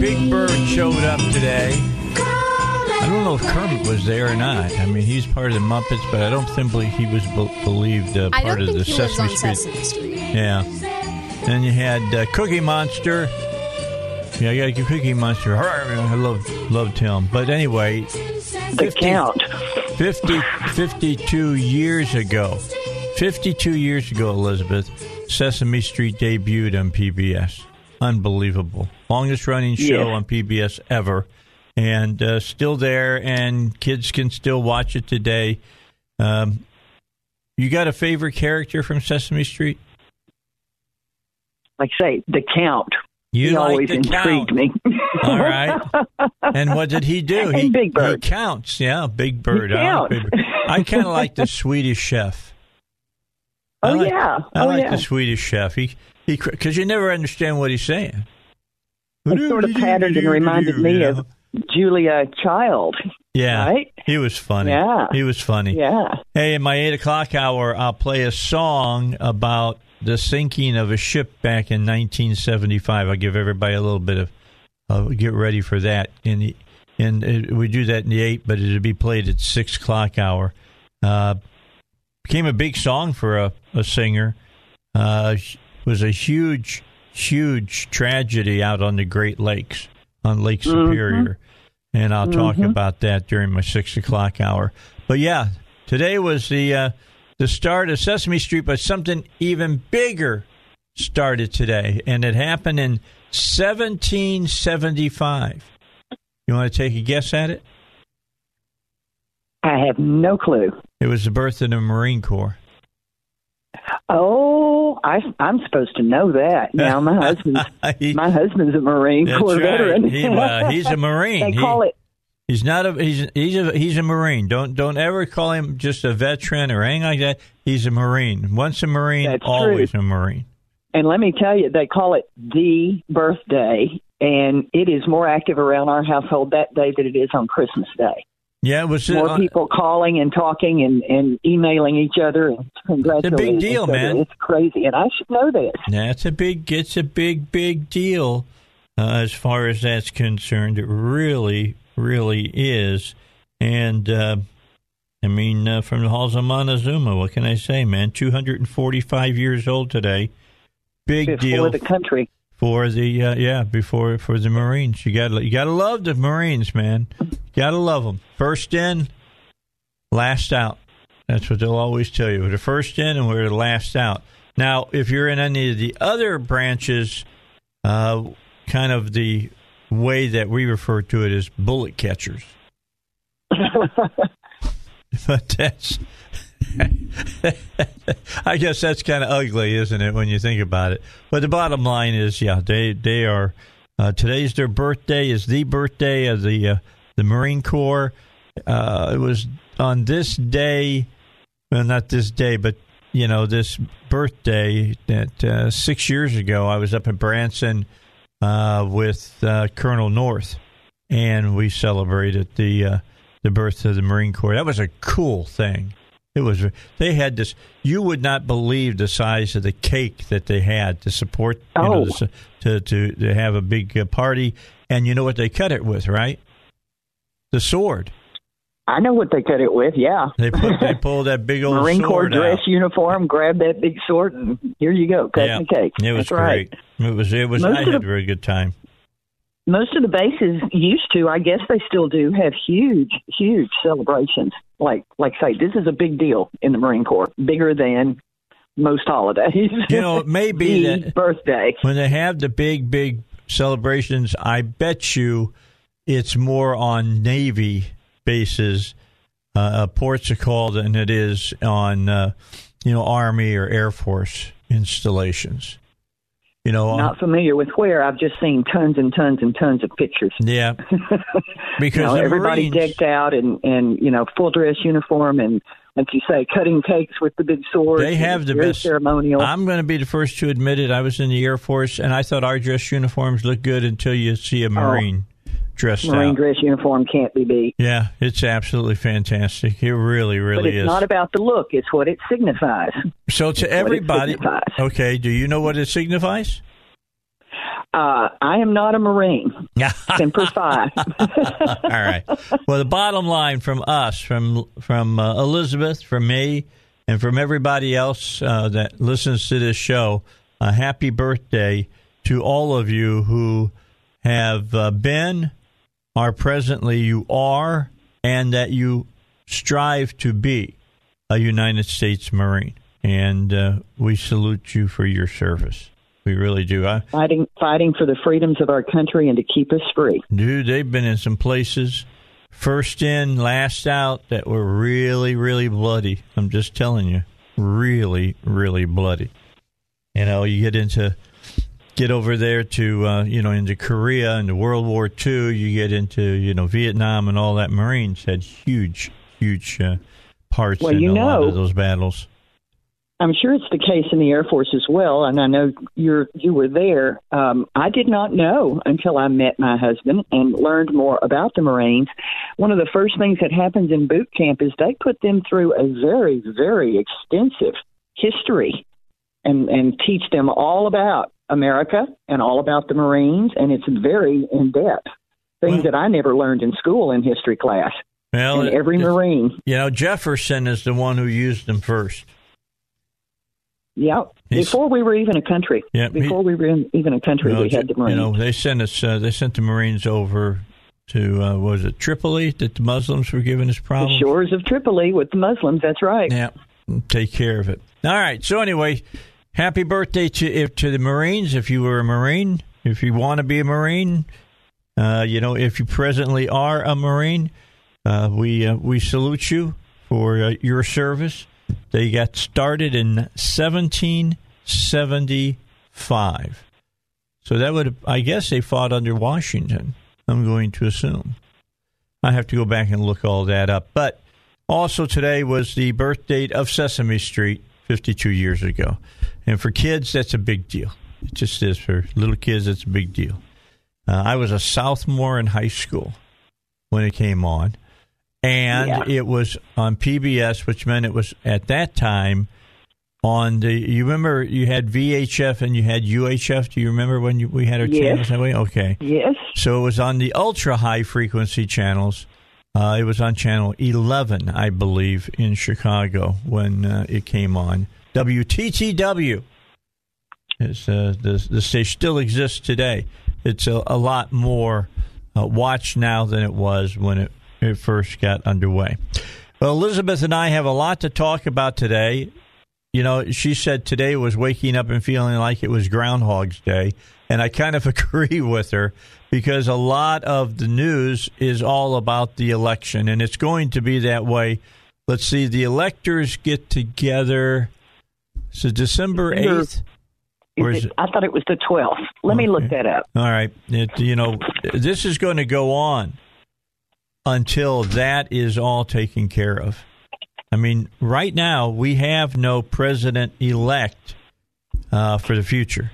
Big Bird showed up today. I don't know if Kermit was there or not. I mean, he's part of the Muppets, but I don't think he was believed part of the Sesame Street. Sesame Street. Yeah. Then you had Cookie Monster. Yeah, I got Cookie Monster. I loved him. But anyway, the count. 52 years ago, Elizabeth, Sesame Street debuted on PBS. Unbelievable. Longest running show on PBS ever. And still there, and kids can still watch it today. You got a favorite character from Sesame Street? Like I say, the Count. He always intrigued me. All right. And what did he do? And Big Bird. He counts. Yeah, Big Bird. I kind of like the Swedish Chef. I like the Swedish Chef. Because you never understand what he's saying. It sort of patterned and reminded me of Julia Child. Yeah. Right? He was funny. Yeah. He was funny. Yeah. Hey, in my 8 o'clock hour, I'll play a song about the sinking of a ship back in 1975. I'll give everybody a little bit of get ready for that. We do that in the 8, but it'll be played at 6 o'clock hour. Became a big song for a singer. Was a huge, huge tragedy out on the Great Lakes, on Lake Superior. And I'll talk about that during my 6 o'clock hour. But yeah, today was the start of Sesame Street, but something even bigger started today. And it happened in 1775. You want to take a guess at it? I have no clue. It was the birth of the Marine Corps. Oh, I'm supposed to know that. Now my husband's a Marine Corps veteran. He's a Marine. They call it. He's not he's a Marine. Don't ever call him just a veteran or anything like that. He's a Marine. Once a Marine, always a Marine. And let me tell you, they call it the birthday, and it is more active around our household that day than it is on Christmas Day. Yeah, it was more people calling and talking and emailing each other and congratulating. It's a big deal, man. It's crazy, and I should know this. It's a big deal as far as that's concerned. It really, really is. And from the halls of Montezuma, what can I say, man? 245 years old today. Big deal for the country. For the for the Marines, you gotta love the Marines, man. You gotta love them. First in, last out. That's what they'll always tell you. We're the first in, and we're the last out. Now, if you're in any of the other branches, kind of the way that we refer to it is bullet catchers. But that's. I guess that's kind of ugly, isn't it, when you think about it? But the bottom line is, they are. Today's their birthday. Is the birthday of the Marine Corps. It was on this day, well, not this day, but you know, this birthday that 6 years ago, I was up in Branson with Colonel North, and we celebrated the birth of the Marine Corps. That was a cool thing. It was. They had this. You would not believe the size of the cake that they had to support. Oh. You know, to have a big party, and you know what they cut it with, right? The sword. I know what they cut it with. Yeah, they pulled that big old Marine Corps dress out. Uniform. Grab that big sword, and here you go, cutting the cake. It was great. Right. It was. I had a very good time. Most of the bases used to, I guess they still do, have huge, huge celebrations. Like say, this is a big deal in the Marine Corps, bigger than most holidays. You know, maybe the birthday. When they have the big, big celebrations, I bet you it's more on Navy bases, ports of call than it is on, Army or Air Force installations. You know, not familiar with where. I've just seen tons and tons and tons of pictures. Yeah, because everybody Marines, decked out and full dress uniform and, like you say, cutting cakes with the big swords. They have the best ceremonial. I'm going to be the first to admit it. I was in the Air Force, and I thought our dress uniforms looked good until you see a Marine dressed Marine out. Dress uniform can't be beat. Yeah, it's absolutely fantastic. It really, really is. But it's not about the look. It's what it signifies. So to everybody, okay, do you know what it signifies? I am not a Marine. Semper Fi. All right. Well, the bottom line from us, from Elizabeth, from me, and from everybody else that listens to this show, a happy birthday to all of you who have been, are presently, you are, and that you strive to be a United States Marine. And we salute you for your service. We really do. Fighting for the freedoms of our country and to keep us free. Dude, they've been in some places, first in, last out, that were really, really bloody. I'm just telling you, really, really bloody. You know, you get over there to, into Korea and World War II. You get into, Vietnam and all that. Marines had huge, huge parts in a lot of those battles. I'm sure it's the case in the Air Force as well. And I know you were there. I did not know until I met my husband and learned more about the Marines. One of the first things that happens in boot camp is they put them through a very, very extensive history and teach them all about America and all about the Marines, and it's very in-depth, things that I never learned in school in history class. Well, and every Marine. Jefferson is the one who used them first. Yeah, before we were even a country. Yeah, we had the Marines. They sent the Marines over to was it Tripoli that the Muslims were giving us problems? The shores of Tripoli with the Muslims. That's right. Yeah, take care of it. All right. So anyway, happy birthday to the Marines. If you were a Marine, if you want to be a Marine, if you presently are a Marine, we salute you for your service. They got started in 1775. So that would, I guess, they fought under Washington, I'm going to assume. I have to go back and look all that up. But also today was the birth date of Sesame Street 52 years ago. And for kids, that's a big deal. It just is. For little kids, it's a big deal. I was a sophomore in high school when it came on. And it was on PBS, which meant it was at that time on the. You remember you had VHF and you had UHF. Do you remember when we had our channels that way? Okay. Yes. So it was on the ultra high frequency channels. It was on channel 11, I believe, in Chicago when it came on. WTTW is the station still exists today. It's a lot more watched now than it was when it first got underway. Well, Elizabeth and I have a lot to talk about today. She said today was waking up and feeling like it was Groundhog's Day, and I kind of agree with her because a lot of the news is all about the election, and it's going to be that way. Let's see, the electors get together. So December 8th. I thought it was the 12th. Let me look that up. All right. This is going to go on until that is all taken care of. I mean, right now we have no president-elect for the future.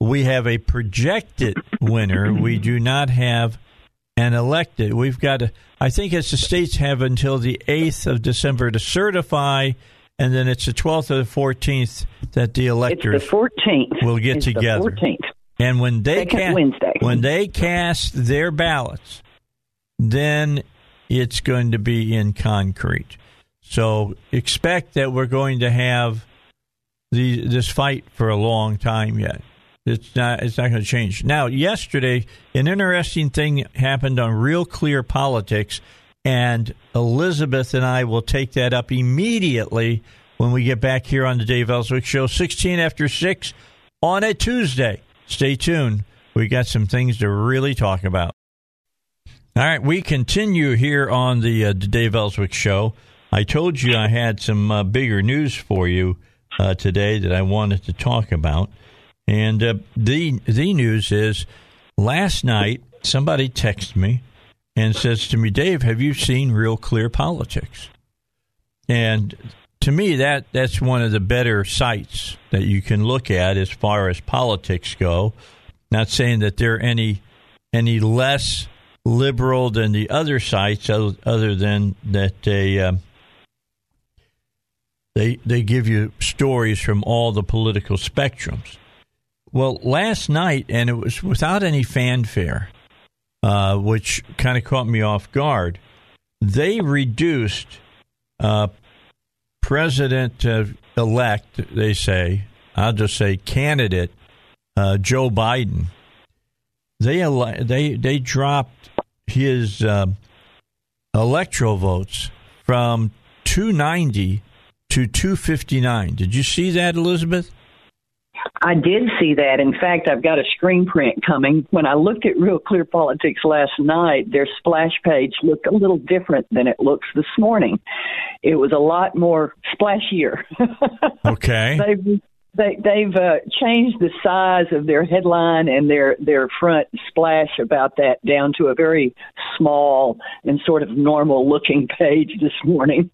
We have a projected winner. We do not have an elected. We've got to, I think as the states have until the 8th of December to certify, and then it's the 12th or the 14th that the electors will get together. The 14th. And when they cast their ballots, then it's going to be in concrete. So expect that we're going to have this fight for a long time yet. It's not going to change. Now, yesterday, an interesting thing happened on Real Clear Politics, and Elizabeth and I will take that up immediately when we get back here on the Dave Ellswick Show, 16 after 6 on a Tuesday. Stay tuned. We got some things to really talk about. All right, we continue here on the Dave Ellswick Show. I told you I had some bigger news for you today that I wanted to talk about. And the news is, last night, somebody texted me and says to me, Dave, have you seen Real Clear Politics? And to me, that's one of the better sites that you can look at as far as politics go. Not saying that they're any less liberal than the other sites, other than that they give you stories from all the political spectrums. Well, last night, and it was without any fanfare, which kind of caught me off guard, they reduced president-elect, they say, I'll just say candidate, Joe Biden. They dropped his electoral votes from 290 to 259. Did you see that, Elizabeth? I did see that. In fact, I've got a screen print coming. When I looked at Real Clear Politics last night, their splash page looked a little different than it looks this morning. It was a lot more splashier. Okay. They've changed the size of their headline and their front splash about that down to a very small and sort of normal-looking page this morning.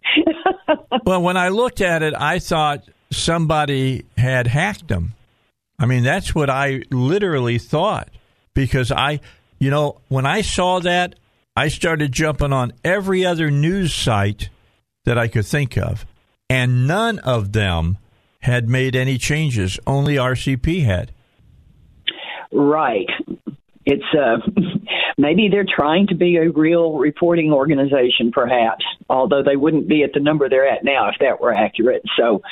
Well, when I looked at it, I thought somebody had hacked them. I mean, that's what I literally thought, because when I saw that, I started jumping on every other news site that I could think of, and none of them had made any changes. Only RCP had. Right. It's maybe they're trying to be a real reporting organization, perhaps, although they wouldn't be at the number they're at now if that were accurate. So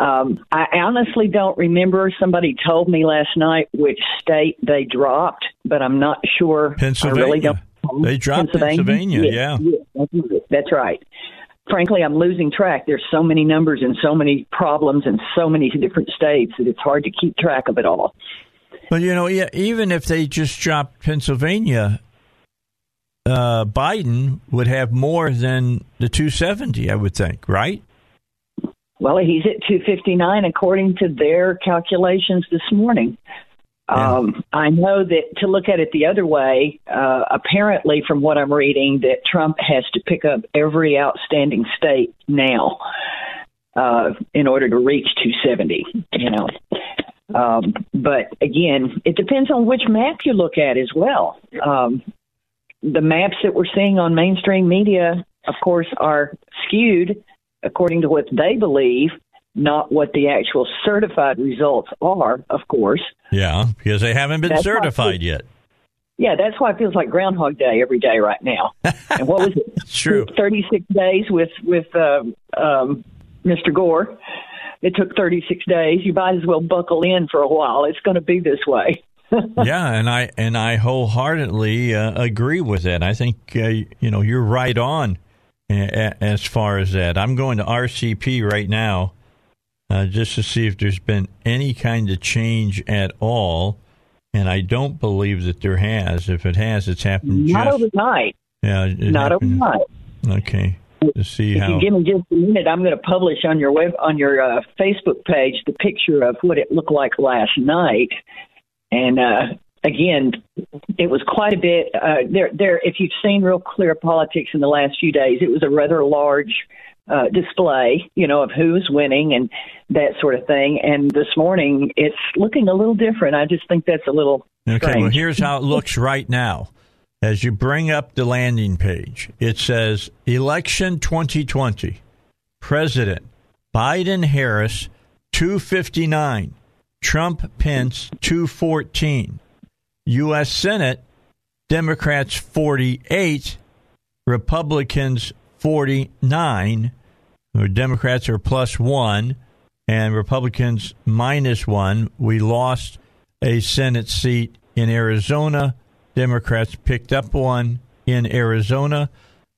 I honestly don't remember. Somebody told me last night which state they dropped, but I'm not sure. Pennsylvania. I really don't know. They dropped Pennsylvania. Yeah. That's right. Frankly, I'm losing track. There's so many numbers and so many problems and so many different states that it's hard to keep track of it all. But, even if they just dropped Pennsylvania, Biden would have more than the 270, I would think, right? Well, he's at 259, according to their calculations this morning. Yeah. I know that to look at it the other way, apparently from what I'm reading, that Trump has to pick up every outstanding state now in order to reach 270, But, again, it depends on which map you look at as well. The maps that we're seeing on mainstream media, of course, are skewed according to what they believe, not what the actual certified results are, of course. Yeah, because they haven't been certified yet. Yeah, that's why it feels like Groundhog Day every day right now. And what was it? It's true. 36 days with Mr. Gore. It took 36 days. You might as well buckle in for a while. It's going to be this way. Yeah, and I wholeheartedly agree with that. I think you're right on as far as that. I'm going to RCP right now just to see if there's been any kind of change at all, and I don't believe that there has. If it has, it's happened overnight. Yeah, not happened overnight. Okay. To see if you give me just a minute, I'm going to publish on your Facebook page the picture of what it looked like last night. And again, it was quite a bit. If you've seen Real Clear Politics in the last few days, it was a rather large display, you know, of who's winning and that sort of thing. And this morning, it's looking a little different. I just think that's a little strange. Okay, well, here's how it looks right now. As you bring up the landing page, it says, Election 2020, President Biden-Harris, 259, Trump-Pence, 214, U.S. Senate, Democrats 48, Republicans 49, Democrats are +1 and Republicans -1. We lost a Senate seat in Arizona. Democrats picked up one in Arizona.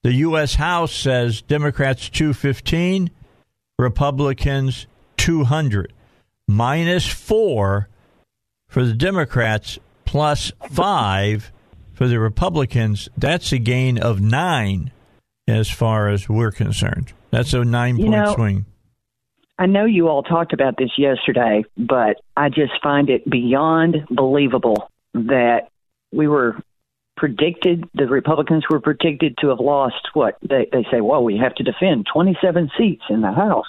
The U.S. House says Democrats 215, Republicans 200. -4 for the Democrats, +5 for the Republicans. That's a gain of 9. As far as we're concerned, that's a 9-point swing. I know you all talked about this yesterday, but I just find it beyond believable that we were predicted, the Republicans were predicted to have lost what? They say, well, we have to defend 27 seats in the House.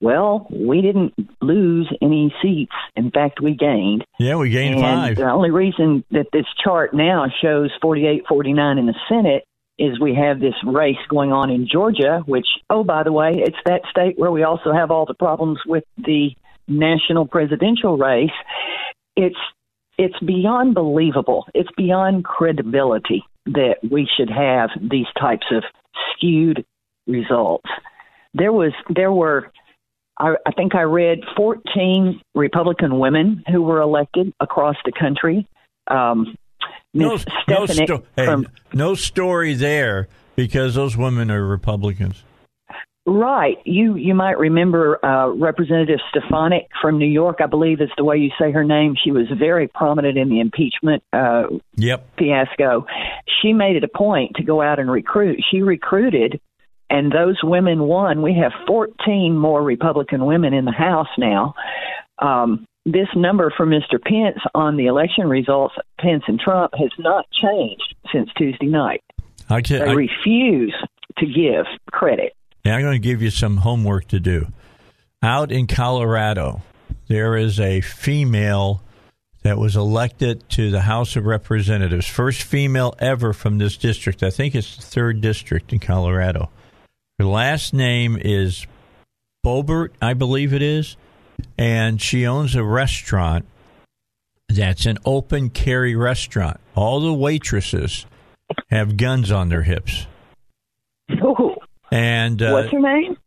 Well, we didn't lose any seats. In fact, we gained. Yeah, we gained 5. The only reason that this chart now shows 48-49 in the Senate is we have this race going on in Georgia, which, oh, by the way, it's that state where we also have all the problems with the national presidential race. It's beyond believable. It's beyond credibility that we should have these types of skewed results. There were, I think I read 14 Republican women who were elected across the country. No story there, because those women are Republicans. Right. You might remember Representative Stefanik from New York, I believe is the way you say her name. She was very prominent in the impeachment fiasco. She made it a point to go out and recruit. She recruited, and those women won. We have 14 more Republican women in the House now. This number for Mr. Pence on the election results, Pence and Trump, has not changed since Tuesday night. They refuse to give credit. And I'm going to give you some homework to do. Out in Colorado, there is a female that was elected to the House of Representatives, first female ever from this district. I think it's the 3rd district in Colorado. Her last name is Boebert, I believe it is. And she owns a restaurant that's an open carry restaurant. All the waitresses have guns on their hips. Ooh. And what's her name?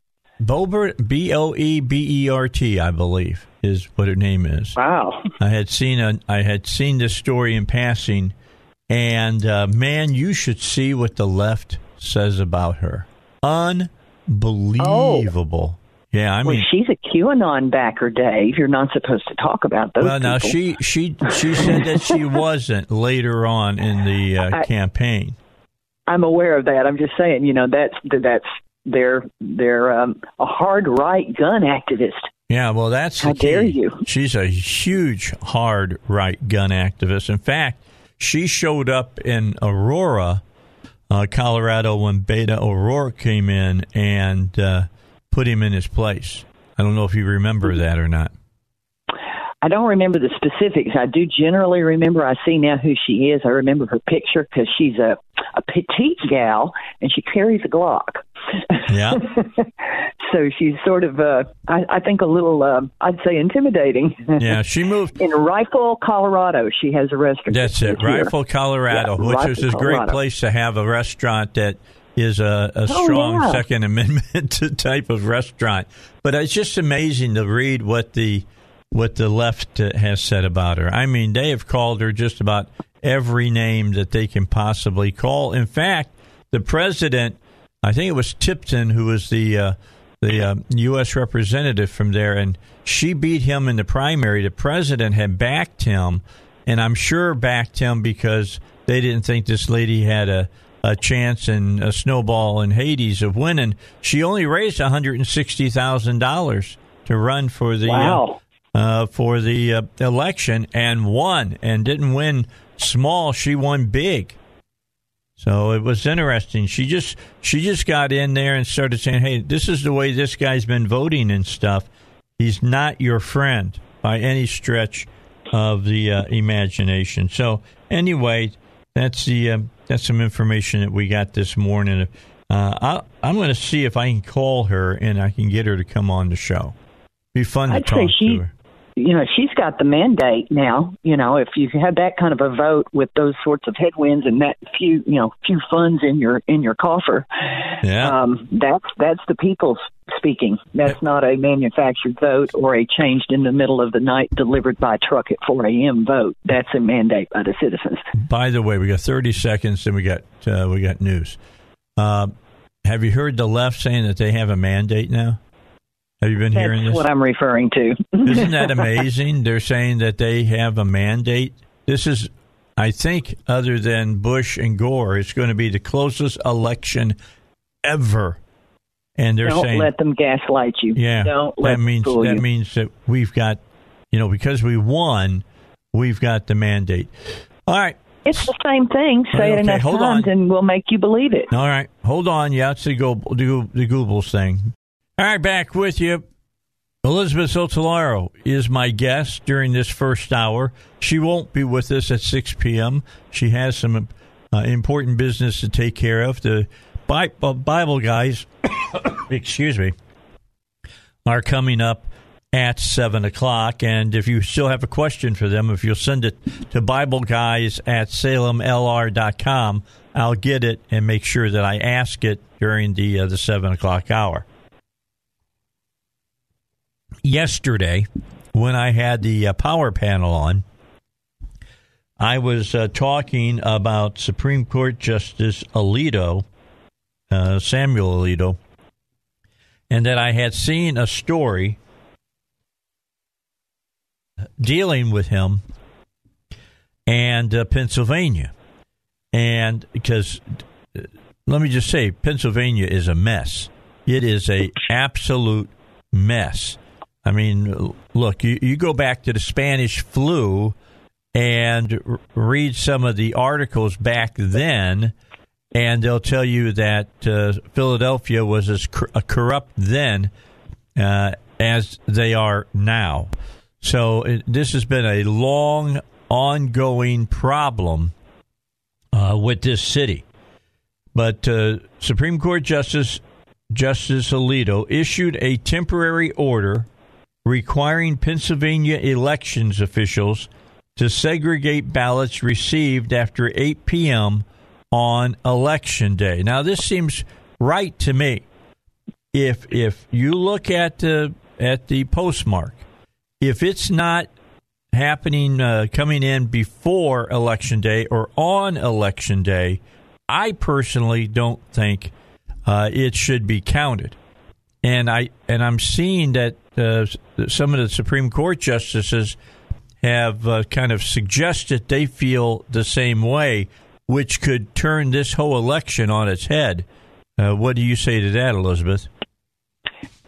Boebert, B-O-E-B-E-R-T, I believe, is what her name is. Wow. I had seen this story in passing, and man, you should see what the left says about her. Unbelievable. Oh. Yeah, I mean, well, she's a QAnon backer, Dave. You're not supposed to talk about those. Well, now she said that she wasn't later on in the campaign. I'm aware of that. I'm just saying, you know, that's they're a hard right gun activist. Yeah, well, that's how dare you? She's a huge hard right gun activist. In fact, she showed up in Aurora, Colorado, when Beto O'Rourke came in and put him in his place. I don't know if you remember that or not. I don't remember the specifics. I do generally remember. I see now who she is. I remember her picture because she's a petite gal and she carries a Glock. Yeah. So she's sort of, I think, a little, I'd say, intimidating. Yeah, she moved. In Rifle, Colorado, she has a restaurant. That's it, Rifle, Colorado, yeah, which is this great place to have a restaurant that is a strong Second Amendment type of restaurant. But it's just amazing to read what the left has said about her. I mean, they have called her just about every name that they can possibly call. In fact, the president, I think it was Tipton, who was the U.S. representative from there, and she beat him in the primary. The president had backed him, and I'm sure backed him because they didn't think this lady had a chance and a snowball in Hades of winning. She only raised $160,000 to run for the election and won, and didn't win small. She won big. So it was interesting. She just got in there and started saying, hey, this is the way this guy's been voting and stuff. He's not your friend by any stretch of the imagination. So anyway, that's some information that we got this morning. I'm going to see if I can call her and I can get her to come on the show. Be fun to talk to her. You know, she's got the mandate now. You know, if you had that kind of a vote with those sorts of headwinds and that few funds in your coffer, yeah. That's the people speaking. That's not a manufactured vote or a changed in the middle of the night delivered by truck at 4 a.m. vote. That's a mandate by the citizens. By the way, we got 30 seconds and we got news. Have you heard the left saying that they have a mandate now? Have you been hearing this? That's what I'm referring to. Isn't that amazing? They're saying that they have a mandate. This is, I think, other than Bush and Gore, it's going to be the closest election ever. And they're saying, don't let them gaslight you. Yeah, don't let them fool you. That means that we've got, because we won, we've got the mandate. All right. It's the same thing. Say it enough times and we'll make you believe it. All right. Hold on. Yeah, it's the Goebbels thing. All right, back with you. Elizabeth Sotallaro is my guest during this first hour. She won't be with us at 6 p.m. She has some important business to take care of. The Bible guys, excuse me, are coming up at 7 o'clock. And if you still have a question for them, if you'll send it to BibleGuys@SalemLR.com, I'll get it and make sure that I ask it during the 7 o'clock hour. Yesterday, when I had the power panel on, I was talking about Supreme Court Justice Alito, Samuel Alito, and that I had seen a story dealing with him and Pennsylvania. And because, let me just say, Pennsylvania is a mess. It is an absolute mess. I mean, look, you go back to the Spanish flu and read some of the articles back then, and they'll tell you that Philadelphia was as corrupt then as they are now. So this has been a long, ongoing problem with this city. But Supreme Court Justice Alito issued a temporary order requiring Pennsylvania elections officials to segregate ballots received after 8 p.m. on Election Day. Now, this seems right to me. If you look at the postmark, if it's not happening, coming in before Election Day or on Election Day, I personally don't think it should be counted. And I'm seeing that some of the Supreme Court justices have kind of suggested they feel the same way, which could turn this whole election on its head. What do you say to that, Elizabeth?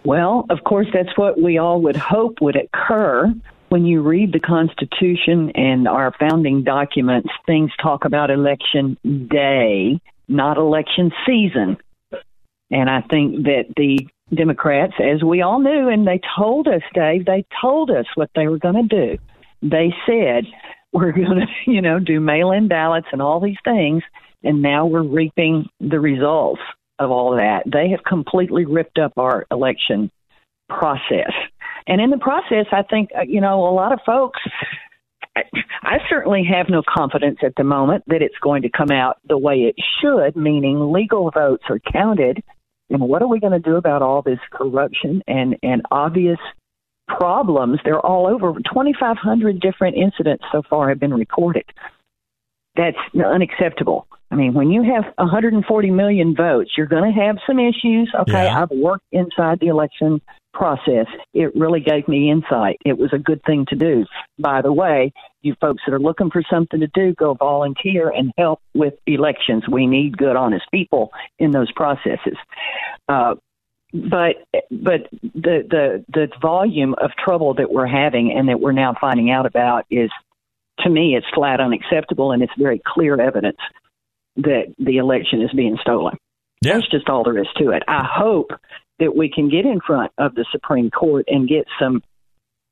Well, of course, that's what we all would hope would occur. When you read the Constitution and our founding documents, things talk about election day, not election season. And I think that the Democrats, as we all knew, and they told us, Dave, they told us what they were going to do. They said, we're going to, do mail-in ballots and all these things, and now we're reaping the results of all that. They have completely ripped up our election process. And in the process, I think, a lot of folks, I certainly have no confidence at the moment that it's going to come out the way it should, meaning legal votes are counted. And what are we going to do about all this corruption and obvious problems? They're all over. 2,500 different incidents so far have been recorded. That's unacceptable. I mean, when you have 140 million votes, you're going to have some issues. Okay, yeah. I've worked inside the election process. It really gave me insight. It was a good thing to do. By the way, you folks that are looking for something to do, go volunteer and help with elections. We need good, honest people in those processes. But the volume of trouble that we're having and that we're now finding out about is, to me, it's flat unacceptable, and it's very clear evidence that the election is being stolen. Yeah. That's just all there is to it. I hope that we can get in front of the Supreme Court and get some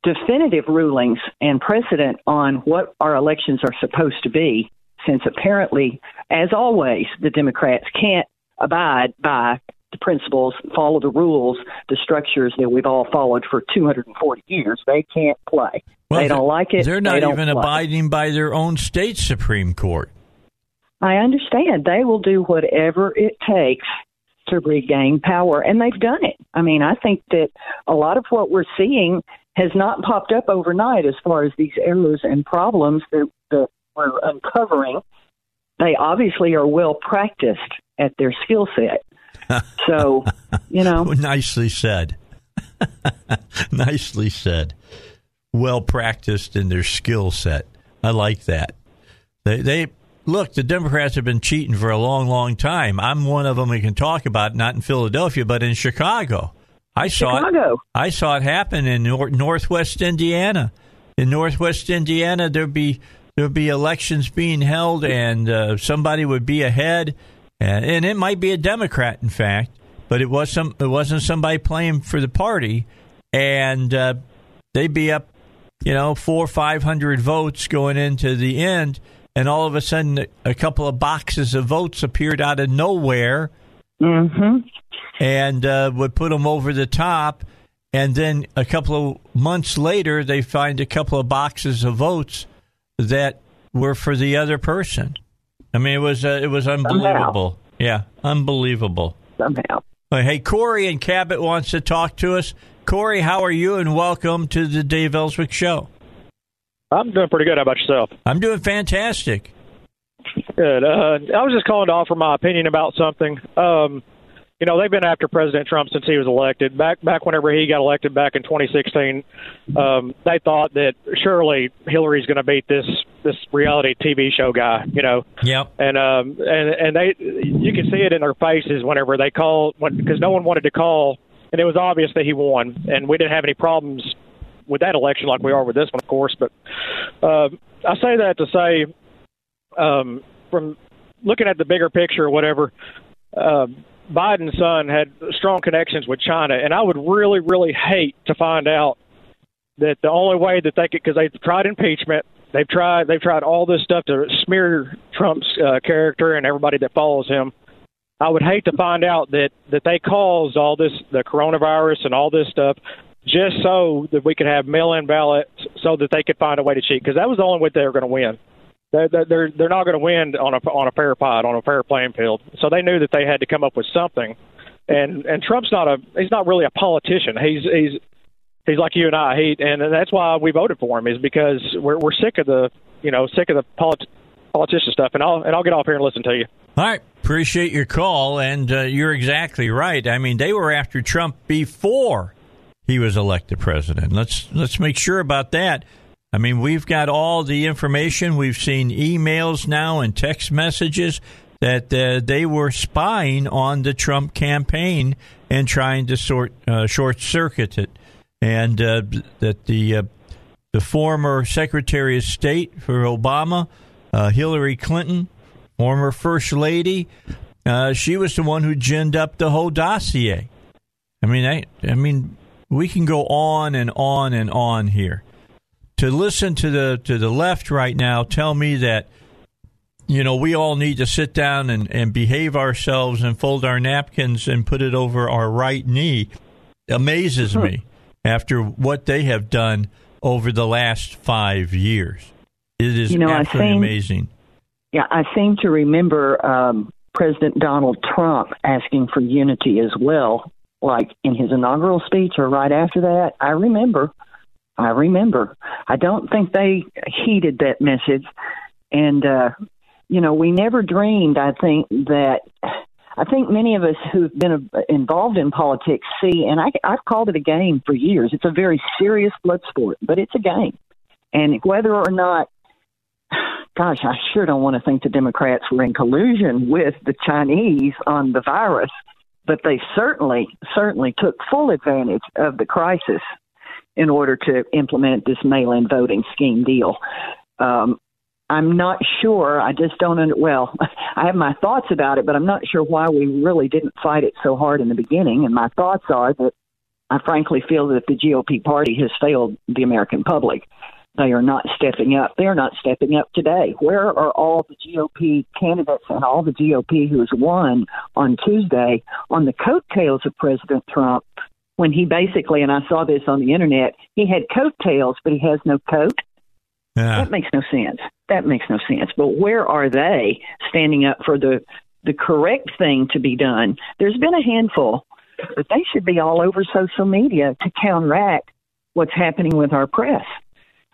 definitive rulings and precedent on what our elections are supposed to be, since apparently, as always, the Democrats can't abide by the principles, follow the rules, the structures that we've all followed for 240 years. They can't play. Well, they don't like it. They're not even abiding by their own state Supreme Court. I understand. They will do whatever it takes to regain power, and they've done it. I mean, I think that a lot of what we're seeing has not popped up overnight as far as these errors and problems that we're uncovering. They obviously are well practiced at their skill set. So, you know. Nicely said. Nicely said. Well practiced in their skill set. I like that. They look, the Democrats have been cheating for a long, long time. I'm one of them we can talk about, not in Philadelphia, but in Chicago. I saw it happen in Northwest Indiana. In Northwest Indiana, there'd be elections being held, and somebody would be ahead. And it might be a Democrat, in fact, but it wasn't somebody playing for the party, and they'd be up, 400 or 500 votes going into the end, and all of a sudden, a couple of boxes of votes appeared out of nowhere, mm-hmm. and would put them over the top, and then a couple of months later, they find a couple of boxes of votes that were for the other person. I mean, it was unbelievable. Somehow. Yeah, unbelievable. Somehow. Hey, Corey in Cabot wants to talk to us. Corey, how are you? And welcome to the Dave Ellswick Show. I'm doing pretty good. How about yourself? I'm doing fantastic. Good. I was just calling to offer my opinion about something. They've been after President Trump since he was elected. Back whenever he got elected back in 2016, they thought that surely Hillary's going to beat this reality TV show guy, Yep. And they, you can see it in their faces whenever they call, because no one wanted to call, and it was obvious that he won, and we didn't have any problems with that election like we are with this one, of course. But I say that to say, from looking at the bigger picture or whatever. Biden's son had strong connections with China, and I would really, really hate to find out that the only way that they could, because they've tried impeachment, they've tried all this stuff to smear Trump's character and everybody that follows him. I would hate to find out that they caused all this, the coronavirus and all this stuff, just so that we could have mail-in ballots so that they could find a way to cheat, because that was the only way they were going to win. They're not going to win on a fair pot, on a fair playing field. So they knew that they had to come up with something. And Trump's he's not really a politician. He's like you and I. And that's why we voted for him, is because we're sick of the politician stuff. And I'll get off here and listen to you. All right, appreciate your call. And you're exactly right. I mean, they were after Trump before he was elected president. Let's make sure about that. I mean, we've got all the information. We've seen emails now and text messages that they were spying on the Trump campaign and trying to short-circuit it. And that the former Secretary of State for Obama, Hillary Clinton, former First Lady, she was the one who ginned up the whole dossier. I mean, we can go on and on and on here. To listen to the left right now tell me that, we all need to sit down and behave ourselves and fold our napkins and put it over our right knee amazes me after what they have done over the last 5 years. It is absolutely amazing. Yeah, I seem to remember President Donald Trump asking for unity as well, like in his inaugural speech or right after that. I remember. I don't think they heeded that message. And, we never dreamed, I think many of us who've been involved in politics see, and I've called it a game for years. It's a very serious blood sport, but it's a game. And whether or not, gosh, I sure don't want to think the Democrats were in collusion with the Chinese on the virus, but they certainly took full advantage of the crisis in order to implement this mail-in voting scheme deal. I'm not sure. I just don't. Well, I have my thoughts about it, but I'm not sure why we really didn't fight it so hard in the beginning. And my thoughts are that I frankly feel that the GOP party has failed the American public. They are not stepping up. They are not stepping up today. Where are all the GOP candidates and all the GOP who's won on Tuesday on the coattails of President Trump, when he basically, and I saw this on the internet, he had coattails, but he has no coat? Yeah. That makes no sense. That makes no sense. But where are they standing up for the correct thing to be done? There's been a handful, but they should be all over social media to counteract what's happening with our press.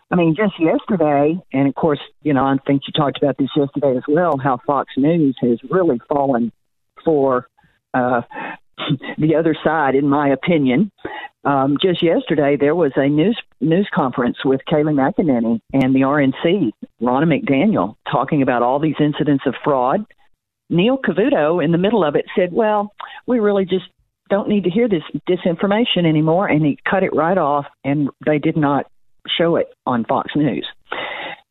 I mean, just yesterday, and of course, you know, I think you talked about this yesterday as well, how Fox News has really fallen for the other side, in my opinion. Just yesterday, there was a news conference with Kayleigh McEnany and the RNC, Ronna McDaniel, talking about all these incidents of fraud. Neil Cavuto, in the middle of it, said, well, we really just don't need to hear this disinformation anymore, and he cut it right off, and they did not show it on Fox News.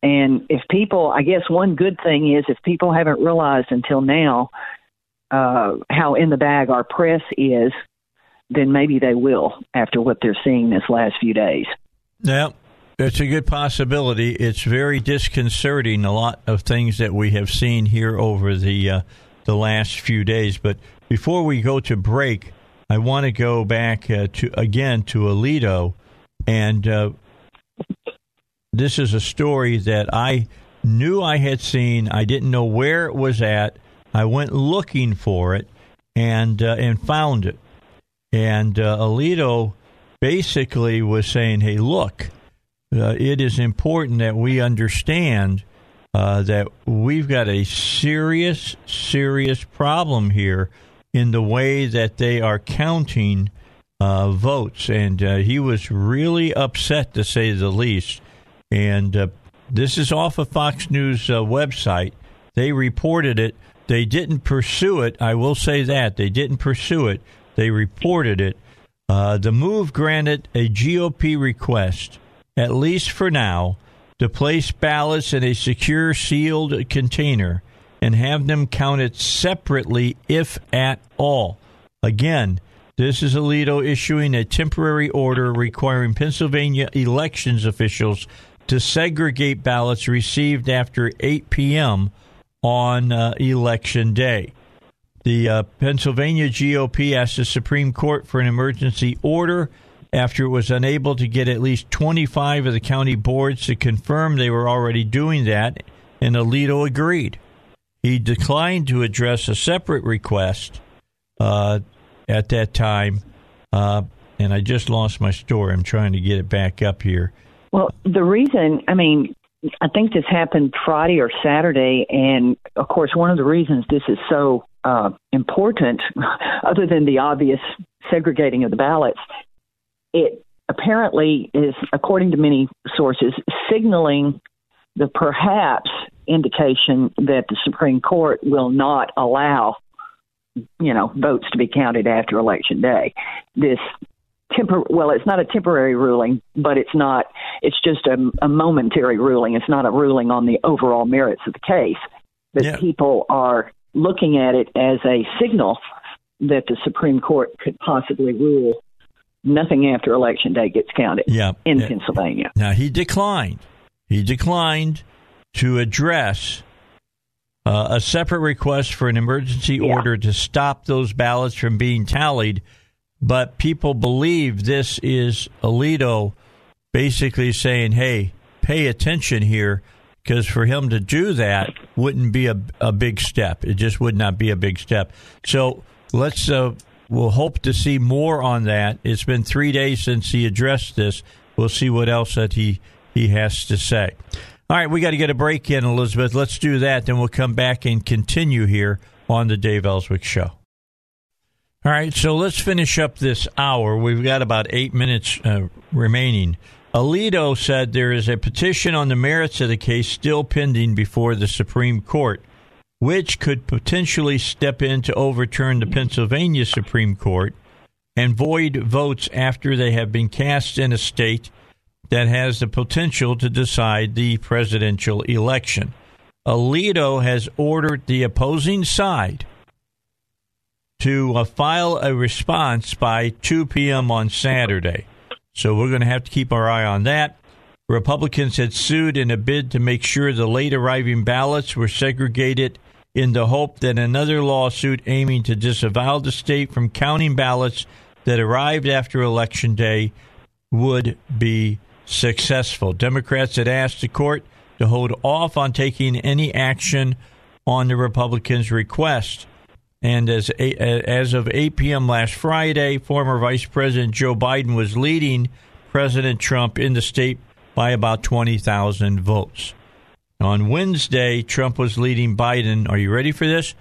And if people, I guess one good thing is if people haven't realized until now how in the bag our press is, then maybe they will after what they're seeing this last few days. Yeah, that's a good possibility. It's very disconcerting, a lot of things that we have seen here over the last few days. But before we go to break, I want to go back to Alito. And this is a story that I knew I had seen. I didn't know where it was at. I went looking for it and found it. And Alito basically was saying, hey, look, it is important that we understand that we've got a serious, serious problem here in the way that they are counting votes. And he was really upset, to say the least. And this is off of Fox News website. They reported it. They didn't pursue it. I will say that. They didn't pursue it. They reported it. The move granted a GOP request, at least for now, to place ballots in a secure sealed container and have them counted separately, if at all. Again, this is Alito issuing a temporary order requiring Pennsylvania elections officials to segregate ballots received after 8 p.m. on Election Day. The Pennsylvania GOP asked the Supreme Court for an emergency order after it was unable to get at least 25 of the county boards to confirm they were already doing that, and Alito agreed. He declined to address a separate request at that time, and I just lost my story. I'm trying to get it back up here. Well, the reason, I mean, I think this happened Friday or Saturday, and, of course, one of the reasons this is so important, other than the obvious segregating of the ballots, it apparently is, according to many sources, signaling the perhaps indication that the Supreme Court will not allow, you know, votes to be counted after Election Day. Well, it's not a temporary ruling, but it's not. It's just a momentary ruling. It's not a ruling on the overall merits of the case. But people are looking at it as a signal that the Supreme Court could possibly rule nothing after Election Day gets counted in Pennsylvania. Now, he declined. He declined to address a separate request for an emergency order to stop those ballots from being tallied. But people believe this is Alito basically saying, hey, pay attention here, because for him to do that wouldn't be a big step. It just would not be a big step. So let's we'll hope to see more on that. It's been 3 days since he addressed this. We'll see what else that he has to say. All right, we got to get a break in, Elizabeth. Let's do that. Then we'll come back and continue here on the Dave Ellswick Show. All right, so let's finish up this hour. We've got about 8 minutes remaining. Alito said there is a petition on the merits of the case still pending before the Supreme Court, which could potentially step in to overturn the Pennsylvania Supreme Court and void votes after they have been cast in a state that has the potential to decide the presidential election. Alito has ordered the opposing side to file a response by 2 p.m. on Saturday. So we're going to have to keep our eye on that. Republicans had sued in a bid to make sure the late arriving ballots were segregated in the hope that another lawsuit aiming to disavow the state from counting ballots that arrived after Election Day would be successful. Democrats had asked the court to hold off on taking any action on the Republicans' request. And as of 8 p.m. last Friday, former Vice President Joe Biden was leading President Trump in the state by about 20,000 votes. On Wednesday, Trump was leading Biden, are you ready for this?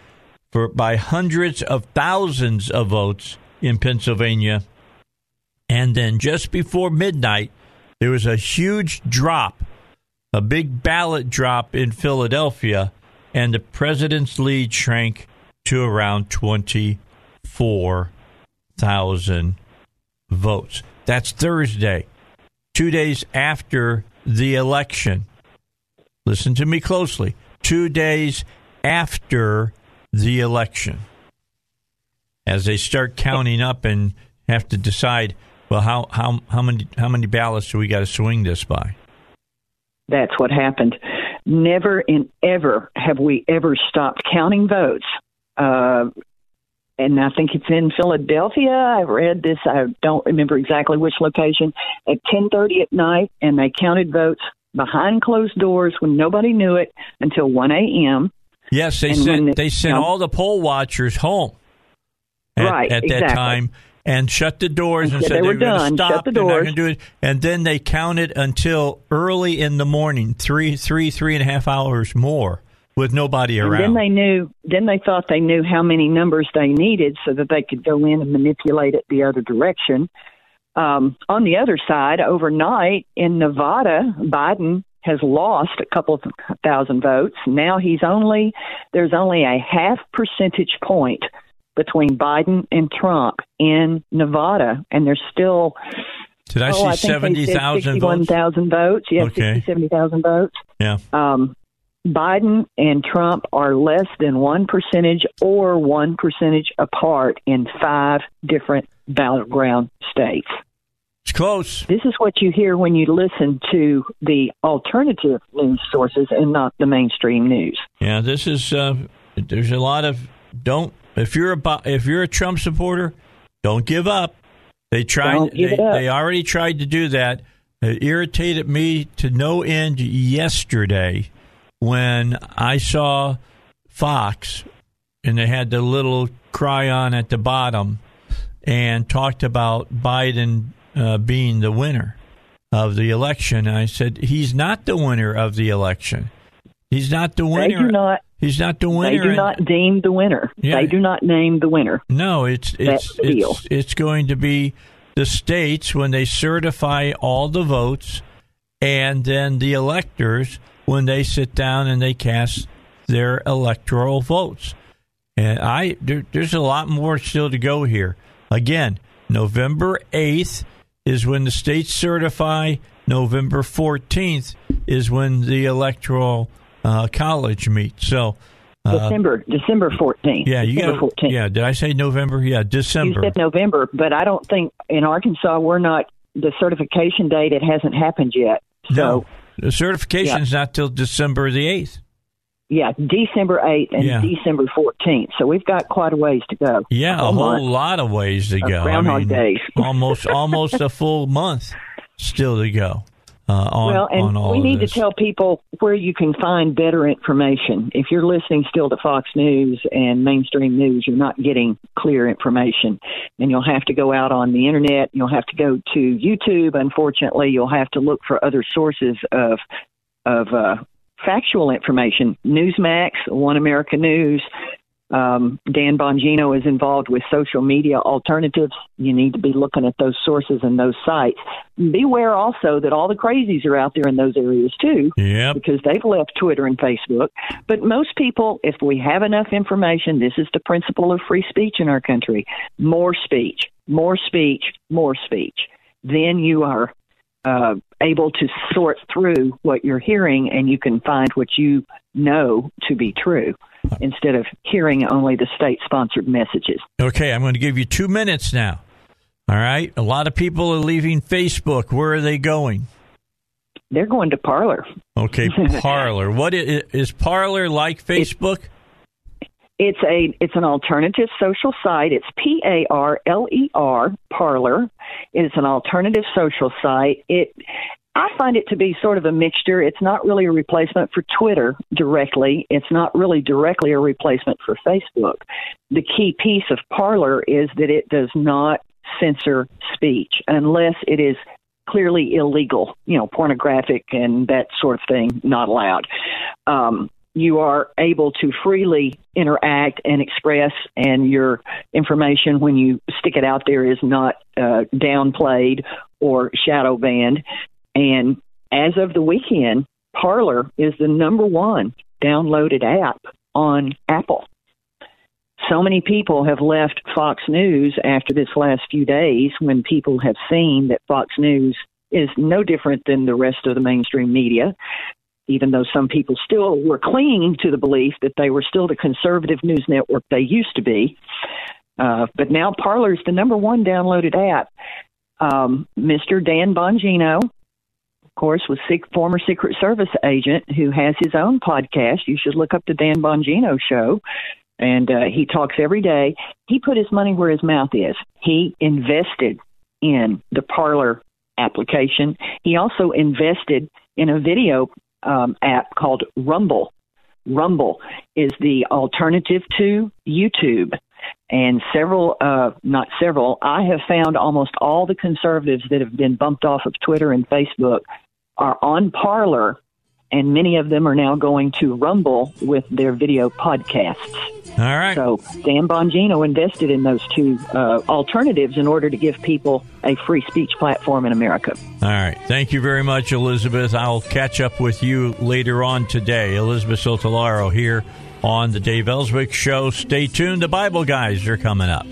By hundreds of thousands of votes in Pennsylvania. And then just before midnight, there was a huge drop, a big ballot drop in Philadelphia, and the president's lead shrank to around 24,000 votes. That's Thursday, 2 days after the election. Listen to me closely. 2 days after the election. As they start counting up and have to decide, well, how many ballots do we got to swing this by? That's what happened. Never in ever have we ever stopped counting votes. And I think it's in Philadelphia. I read this. I don't remember exactly which location. At 10:30 at night, and they counted votes behind closed doors when nobody knew it until 1 a.m. Yes, they sent all the poll watchers home at that time and shut the doors and said they were going to stop. They're not going to do it. And then they counted until early in the morning, three and a half hours more. With nobody around. And then they knew. Then they thought they knew how many numbers they needed so that they could go in and manipulate it the other direction. On the other side, overnight in Nevada, Biden has lost a couple of thousand votes. Now there's only a 0.5 percentage point between Biden and Trump in Nevada, and there's still. Did I see 70,000 votes? 61,000 votes. Yes, okay. 60, 70,000 votes. Yeah. Biden and Trump are less than 1% or 1% apart in 5 different battleground states. It's close. This is what you hear when you listen to the alternative news sources and not the mainstream news. Yeah, this is. There's a lot of if you're a Trump supporter, don't give up. They already tried to do that. It irritated me to no end yesterday. When I saw Fox, and they had the little crayon at the bottom, and talked about Biden being the winner of the election, I said, he's not the winner of the election. He's not the winner. He's not the winner. They do not deem the winner. Yeah. They do not name the winner. No, it's going to be the states when they certify all the votes, and then the electors when they sit down and they cast their electoral votes. And there's a lot more still to go here. Again, November 8th is when the states certify. November 14th is when the Electoral College meets. So December 14th. Yeah, did I say November? Yeah, December. You said November, but I don't think in Arkansas the certification date, it hasn't happened yet. So no. The certification is not till December the 8th. Yeah, December 8th and December 14th. So we've got quite a ways to go. Yeah, a whole lot of ways to go. Groundhog Days. almost a full month still to go. We need to tell people where you can find better information. If you're listening still to Fox News and mainstream news, you're not getting clear information. And you'll have to go out on the Internet. You'll have to go to YouTube. Unfortunately, you'll have to look for other sources of factual information. Newsmax, One America News. Dan Bongino is involved with social media alternatives. You need to be looking at those sources and those sites. Beware also that all the crazies are out there in those areas too, because they've left Twitter and Facebook. But most people, if we have enough information, this is the principle of free speech in our country. More speech, more speech, more speech. Then you are able to sort through what you're hearing, and you can find what you know to be true instead of hearing only the state-sponsored messages. Okay, I'm going to give you 2 minutes now. All right? A lot of people are leaving Facebook. Where are they going? They're going to Parler. Okay, Parler. What is Parler like Facebook? It's an alternative social site. It's Parler, Parler. It's an alternative social site. I find it to be sort of a mixture. It's not really a replacement for Twitter directly. It's not really directly a replacement for Facebook. The key piece of Parler is that it does not censor speech unless it is clearly illegal, you know, pornographic and that sort of thing, not allowed. You are able to freely interact and express, and your information when you stick it out there is not downplayed or shadow banned. And as of the weekend, Parler is the #1 downloaded app on Apple. So many people have left Fox News after this last few days when people have seen that Fox News is no different than the rest of the mainstream media, even though some people still were clinging to the belief that they were still the conservative news network they used to be. But now Parler's the #1 downloaded app. Mr. Dan Bongino, of course, was former Secret Service agent who has his own podcast. You should look up the Dan Bongino Show. And he talks every day. He put his money where his mouth is. He invested in the Parler application. He also invested in a video app called Rumble. Rumble is the alternative to YouTube. And I have found almost all the conservatives that have been bumped off of Twitter and Facebook are on Parler, and many of them are now going to Rumble with their video podcasts. All right. So Dan Bongino invested in those two alternatives in order to give people a free speech platform in America. All right. Thank you very much, Elizabeth. I'll catch up with you later on today. Elizabeth Sotallaro here on the Dave Ellswick Show. Stay tuned. The Bible guys are coming up.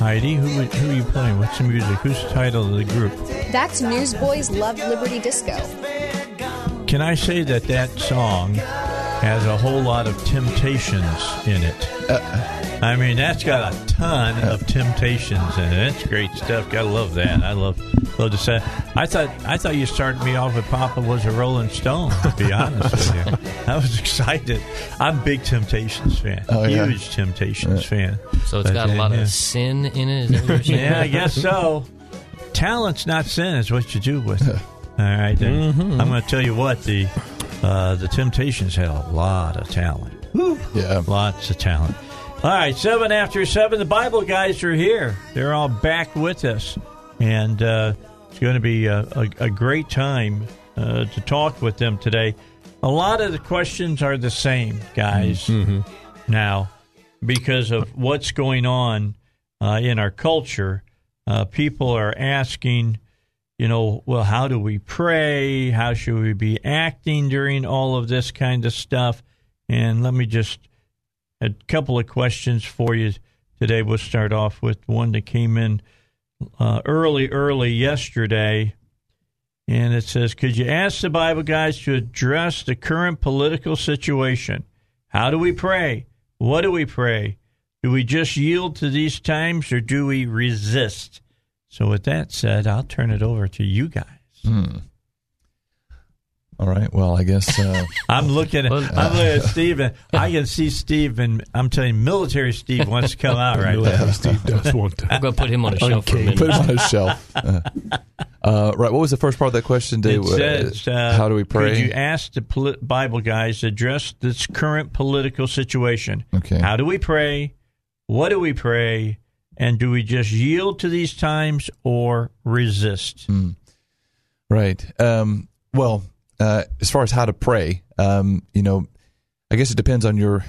Heidi, who are you playing? What's the music? Who's the title of the group? That's Newsboys Love Liberty Disco. Can I say that song has a whole lot of Temptations in it? I mean, that's got a ton of Temptations in it. That's great stuff. Gotta love that. I love to say. I thought you started me off with Papa Was a Rolling Stone, to be honest with you. I was excited. I'm a big Temptations fan. Oh, yeah. Huge Temptations fan. So it's got a lot of sin in it? Is that what you're saying? Yeah, I guess so. Talent's not sin. It's what you do with it. All right. Then. Mm-hmm. I'm going to tell you what. The Temptations had a lot of talent. Woo. Yeah. Lots of talent. All right. 7:07. The Bible guys are here. They're all back with us. And it's going to be a great time to talk with them today. A lot of the questions are the same, guys, now because of what's going on in our culture. People are asking, well, how do we pray? How should we be acting during all of this kind of stuff? And let me just a couple of questions for you today. We'll start off with one that came in early yesterday. And it says, could you ask the Bible guys to address the current political situation? How do we pray? What do we pray? Do we just yield to these times or do we resist? So with that said, I'll turn it over to you guys. Hmm. All right. Well, I guess I'm looking at Steve, and I can see Steve, and I'm telling you, military Steve wants to come out right now. Steve does want to. I'm going to put him on a shelf. Okay, put him on a shelf. Right. What was the first part of that question, Dave? It says, how do we pray? Could you ask the Bible guys to address this current political situation? Okay. How do we pray? What do we pray? And do we just yield to these times or resist? Mm. Right. As far as how to pray, I guess it depends on your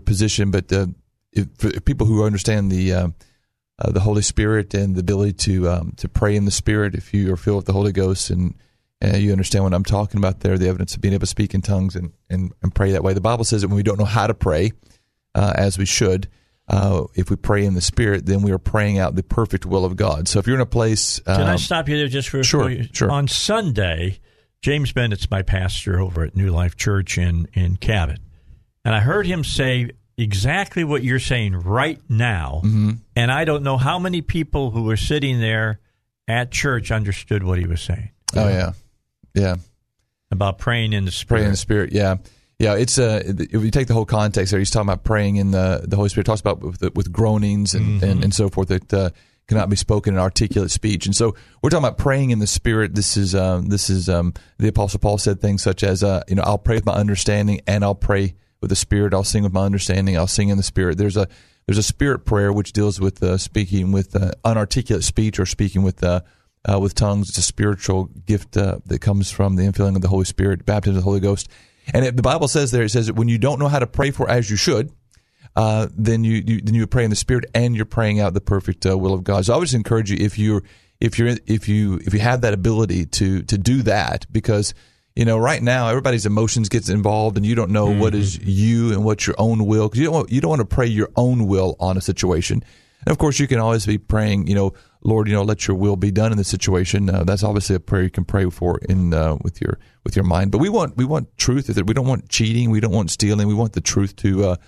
position. But for people who understand the Holy Spirit and the ability to pray in the Spirit, if you are filled with the Holy Ghost and you understand what I'm talking about there, the evidence of being able to speak in tongues and pray that way. The Bible says that when we don't know how to pray as we should, if we pray in the Spirit, then we are praying out the perfect will of God. So if you're in a place, can I stop you there just for sure? On Sunday, James Bennett's my pastor over at New Life Church in Cabot. And I heard him say exactly what you're saying right now. Mm-hmm. And I don't know how many people who were sitting there at church understood what he was saying. Oh, yeah. Yeah. About praying in the Spirit. Praying in the Spirit, yeah. Yeah, it's if you take the whole context there, he's talking about praying in the Holy Spirit. He talks about with groanings and so forth that cannot be spoken in articulate speech. And so we're talking about praying in the Spirit. This is the Apostle Paul said things such as, I'll pray with my understanding and I'll pray with the Spirit. I'll sing with my understanding. I'll sing in the Spirit. There's a Spirit prayer which deals with speaking with unarticulate speech or speaking with tongues. It's a spiritual gift that comes from the infilling of the Holy Spirit, baptism of the Holy Ghost. And the Bible says there, it says that when you don't know how to pray for as you should, then you pray in the Spirit, and you're praying out the perfect will of God. So I always encourage you if you have that ability to do that, because right now everybody's emotions gets involved, and you don't know what is you and what's your own will, because you don't want to pray your own will on a situation. And of course, you can always be praying, Lord, let your will be done in this situation. That's obviously a prayer you can pray for with your mind. But we want truth. We don't want cheating. We don't want stealing. We want the truth to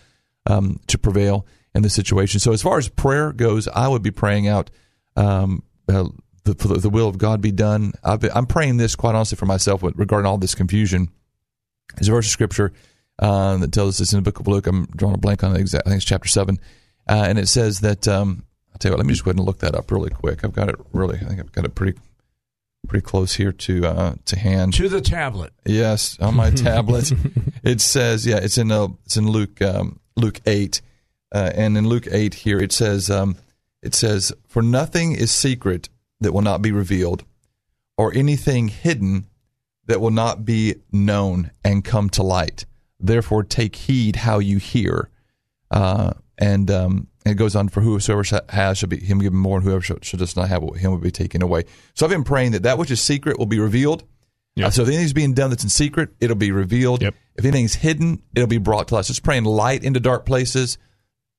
prevail in this situation. So as far as prayer goes, I would be praying out the will of God be done. I'm praying this quite honestly for myself regarding all this confusion. There's a verse of Scripture that tells us this in the book of Luke. I'm drawing a blank on it exactly. I think it's chapter 7. And it says that, I'll tell you what, let me just go ahead and look that up really quick. I think I've got it pretty close here to hand. To the tablet. Yes, on my tablet. It says, yeah, it's in Luke 8. And in Luke 8 here, it says, for nothing is secret that will not be revealed, or anything hidden that will not be known and come to light. Therefore, take heed how you hear. And it goes on, for whosoever has shall be him given more, and whoever shall does not have him will be taken away. So I've been praying that which is secret will be revealed. Yep. So if anything's being done that's in secret, it'll be revealed. Yep. If anything's hidden, it'll be brought to light. So it's praying light into dark places.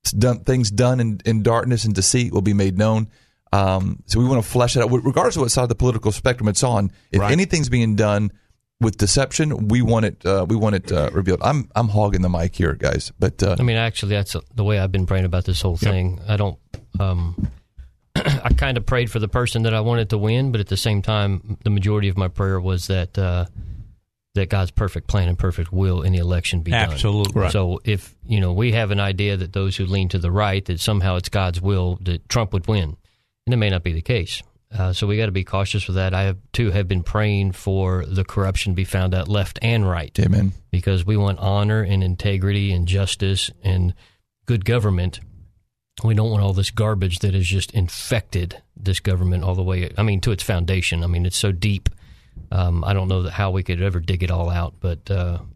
Things done in darkness and deceit will be made known. So we want to flesh it out. Regardless of what side of the political spectrum it's on, if anything's being done with deception, we want it revealed. I'm hogging the mic here, guys. But actually, that's the way I've been praying about this whole thing. Yep. I don't. I kind of prayed for the person that I wanted to win, but at the same time, the majority of my prayer was that that God's perfect plan and perfect will in the election be done. Absolutely. Right. So if we have an idea that those who lean to the right, that somehow it's God's will that Trump would win, and it may not be the case. So we got to be cautious with that. I have been praying for the corruption be found out left and right. Amen. Because we want honor and integrity and justice and good government. We don't want all this garbage that has just infected this government all the way, to its foundation. It's so deep. I don't know how we could ever dig it all out, but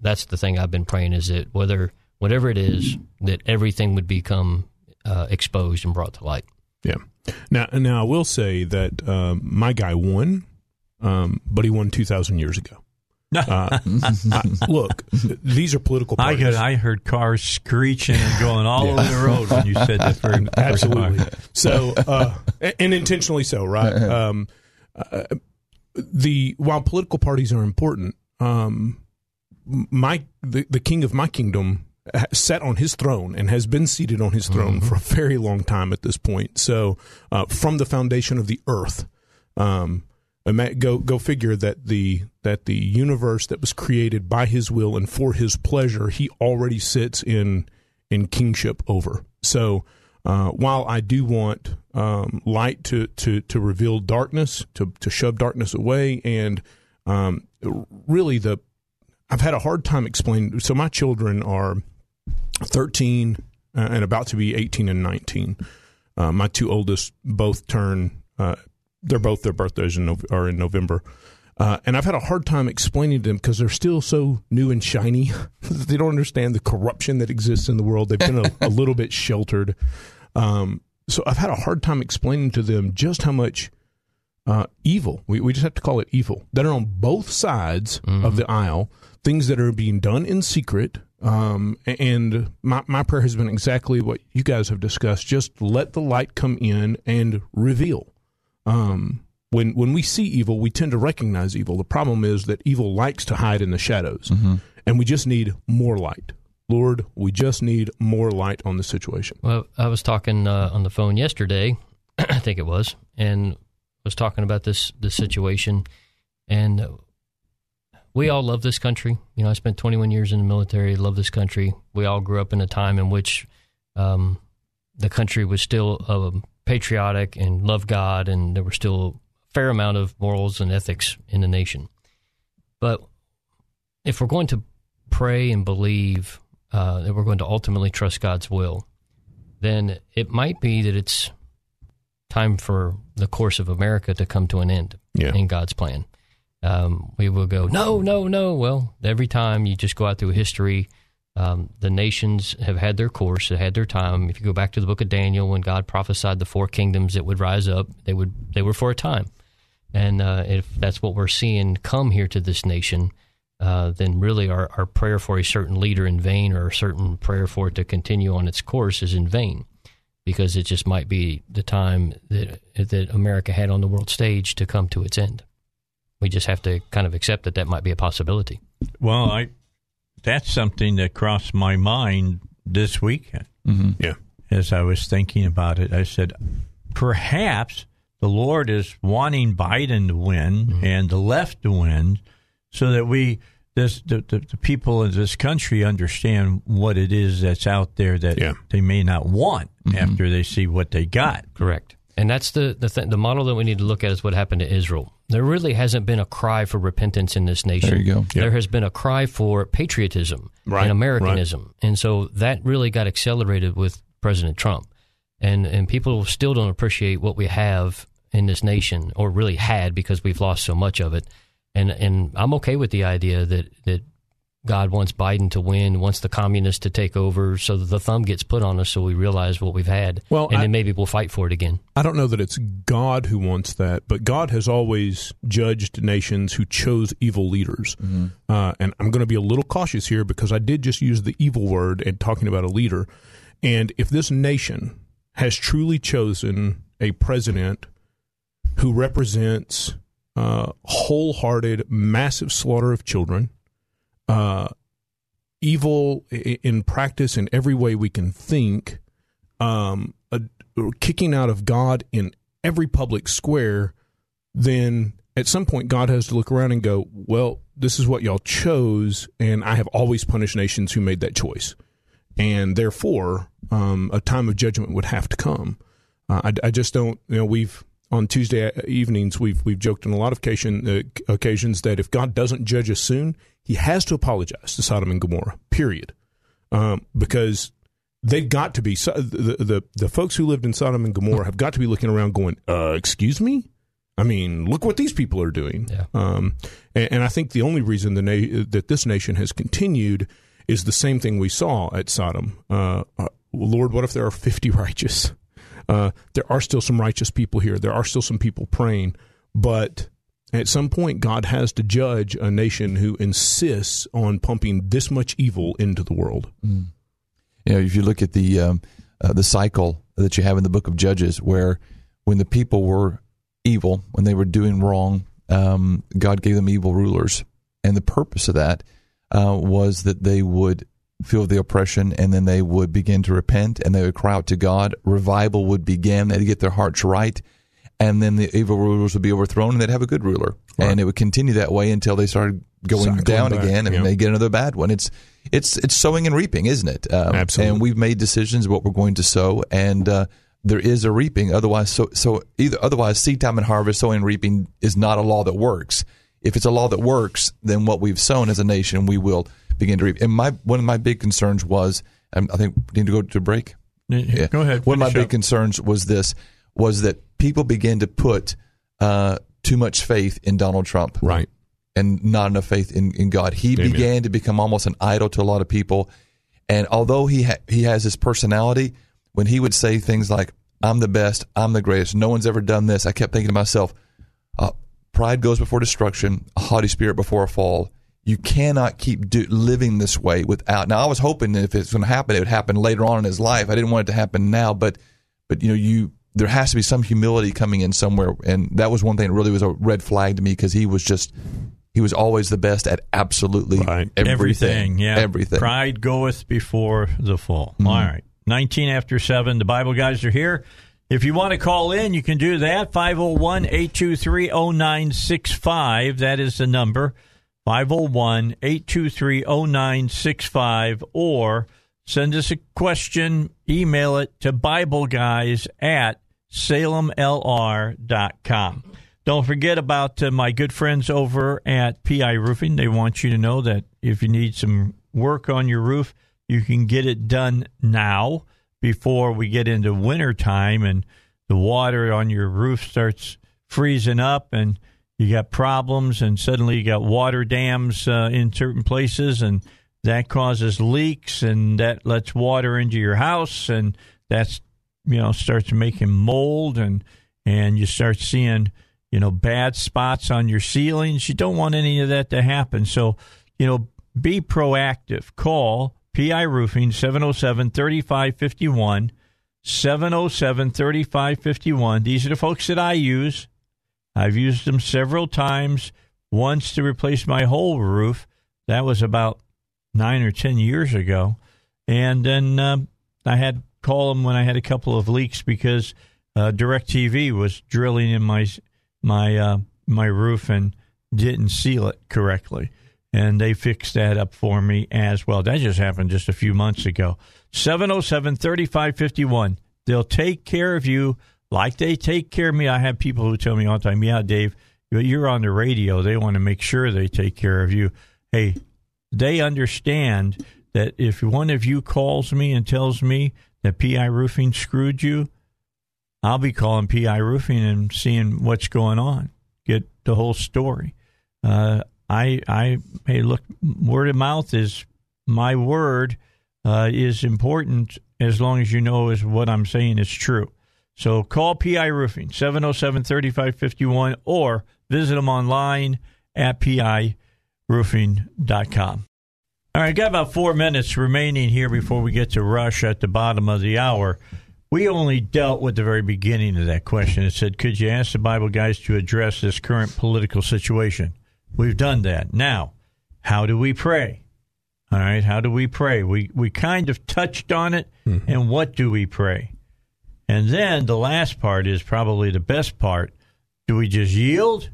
that's the thing I've been praying, is that whatever it is, that everything would become exposed and brought to light. Yeah. Now I will say that my guy won, but he won 2,000 years ago. Look, these are political parties. I heard cars screeching and going all over the road when you said that. Absolutely. So, and intentionally so, right? While political parties are important, the king of my kingdom sat on his throne and has been seated on his throne for a very long time at this point. So from the foundation of the earth, go figure that the universe that was created by his will and for his pleasure, he already sits in kingship over. So while I do want light to reveal darkness, to shove darkness away, and really I've had a hard time explaining. So my children are 13 and about to be 18 and 19. My two oldest both turn, their birthdays are in November. And I've had a hard time explaining to them because they're still so new and shiny. They don't understand the corruption that exists in the world. They've been a little bit sheltered. So I've had a hard time explaining to them just how much evil, we just have to call it evil, that are on both sides of the aisle, things that are being done in secret. And my prayer has been exactly what you guys have discussed. Just let the light come in and reveal. When we see evil, we tend to recognize evil. The problem is that evil likes to hide in the shadows, and we just need more light. Lord, we just need more light on the situation. Well, I was talking on the phone yesterday, I think it was, and was talking about this situation, and we all love this country. You know, I spent 21 years in the military, love this country. We all grew up in a time in which the country was still patriotic and loved God, and there were still fair amount of morals and ethics in the nation. But if we're going to pray and believe that we're going to ultimately trust God's will, then it might be that it's time for the course of America to come to an end in God's plan. We will go, no, no, no. Well, every time you just go out through history, the nations have had their course, they had their time. If you go back to the book of Daniel, when God prophesied the four kingdoms that would rise up, they were for a time. And if that's what we're seeing come here to this nation, then really our prayer for a certain leader in vain, or a certain prayer for it to continue on its course, is in vain, because it just might be the time that America had on the world stage to come to its end. We just have to kind of accept that might be a possibility. Well, that's something that crossed my mind this weekend. Yeah. As I was thinking about it, I said, perhaps the Lord is wanting Biden to win and the left to win, so that the people in this country understand what it is that's out there that they may not want after they see what they got. Correct. And that's the model that we need to look at, is what happened to Israel. There really hasn't been a cry for repentance in this nation. There you go. Yep. There has been a cry for patriotism and Americanism. Right. And so that really got accelerated with President Trump. And people still don't appreciate what we have in this nation, or really had, because we've lost so much of it. And I'm okay with the idea that God wants Biden to win, wants the communists to take over, so that the thumb gets put on us, so we realize what we've had, then maybe we'll fight for it again. I don't know that it's God who wants that, but God has always judged nations who chose evil leaders. And I'm going to be a little cautious here, because I did just use the evil word in talking about a leader. And if this nation has truly chosen a president who represents wholehearted, massive slaughter of children, evil in practice in every way we can think, kicking out of God in every public square, then at some point God has to look around and go, well, this is what y'all chose, and I have always punished nations who made that choice. And therefore, a time of judgment would have to come. I just don't, you know, we've, on Tuesday evenings, we've joked on a lot of occasions that if God doesn't judge us soon, he has to apologize to Sodom and Gomorrah, period. Because they've got to be, the folks who lived in Sodom and Gomorrah have got to be looking around going, excuse me? I mean, look what these people are doing. Yeah. And I think the only reason that this nation has continued is the same thing we saw at Sodom. Lord, what if there are 50 righteous? There are still some righteous people here. There are still some people praying. But at some point, God has to judge a nation who insists on pumping this much evil into the world. You know, if you look at the cycle that you have in the book of Judges, where when the people were evil, when they were doing wrong, God gave them evil rulers. And the purpose of that was that they would feel the oppression, and then they would begin to repent, and they would cry out to God. Revival would begin. They'd get their hearts right, and then the evil rulers would be overthrown, and they'd have a good ruler. Right. And it would continue that way until they started going down again, and they get another bad one. It's sowing and reaping, isn't it? Absolutely. And we've made decisions what we're going to sow, and there is a reaping. Otherwise, otherwise seed time and harvest, sowing and reaping is not a law that works. If it's a law that works, then what we've sown as a nation, we will begin to reap. And one of my big concerns was, I think we need to go to a break. Yeah. Go ahead. One of my big concerns was that people began to put too much faith in Donald Trump. Right. And not enough faith in God. He Amen. Began to become almost an idol to a lot of people. And although he has his personality, when he would say things like, I'm the best, I'm the greatest, no one's ever done this, I kept thinking to myself, pride goes before destruction, a haughty spirit before a fall. You cannot keep living this way without. Now, I was hoping that if it's going to happen, it would happen later on in his life. I didn't want it to happen now, but there has to be some humility coming in somewhere, and that was one thing that really was a red flag to me, because he was always the best at absolutely everything. Yeah, everything. Pride goeth before the fall. Mm-hmm. All right, 7:19. The Bible guys are here. If you want to call in, you can do that. 501-823-0965. That is the number. 501-823-0965. Or send us a question. Email it to BibleGuys@SalemLR.com. Don't forget about my good friends over at PI Roofing. They want you to know that if you need some work on your roof, you can get it done now, before we get into winter time and the water on your roof starts freezing up and you got problems, and suddenly you got water dams in certain places, and that causes leaks, and that lets water into your house, and that's, starts making mold, and you start seeing, bad spots on your ceilings. You don't want any of that to happen. So, be proactive. Call PI Roofing, 707-3551, 707-3551. These are the folks that I use. I've used them several times, once to replace my whole roof. That was about 9 or 10 years ago. And then I had to call them when I had a couple of leaks, because DirecTV was drilling in my roof and didn't seal it correctly. And they fixed that up for me as well. That just happened just a few months ago. 707-3551. They'll take care of you like they take care of me. I have people who tell me all the time, yeah, Dave, you're on the radio. They want to make sure they take care of you. Hey, they understand that if one of you calls me and tells me that PI Roofing screwed you, I'll be calling PI Roofing and seeing what's going on, get the whole story. Hey, look, word of mouth is my word is important, as long as you know is what I'm saying is true. So call PI Roofing, 707-3551, or visit them online at piroofing.com. All right, got about 4 minutes remaining here before we get to Rush at the bottom of the hour. We only dealt with the very beginning of that question. It said, could you ask the Bible guys to address this current political situation? We've done that. Now, how do we pray? All right, how do we pray? We kind of touched on it, mm-hmm. and what do we pray? And then the last part is probably the best part. Do we just yield,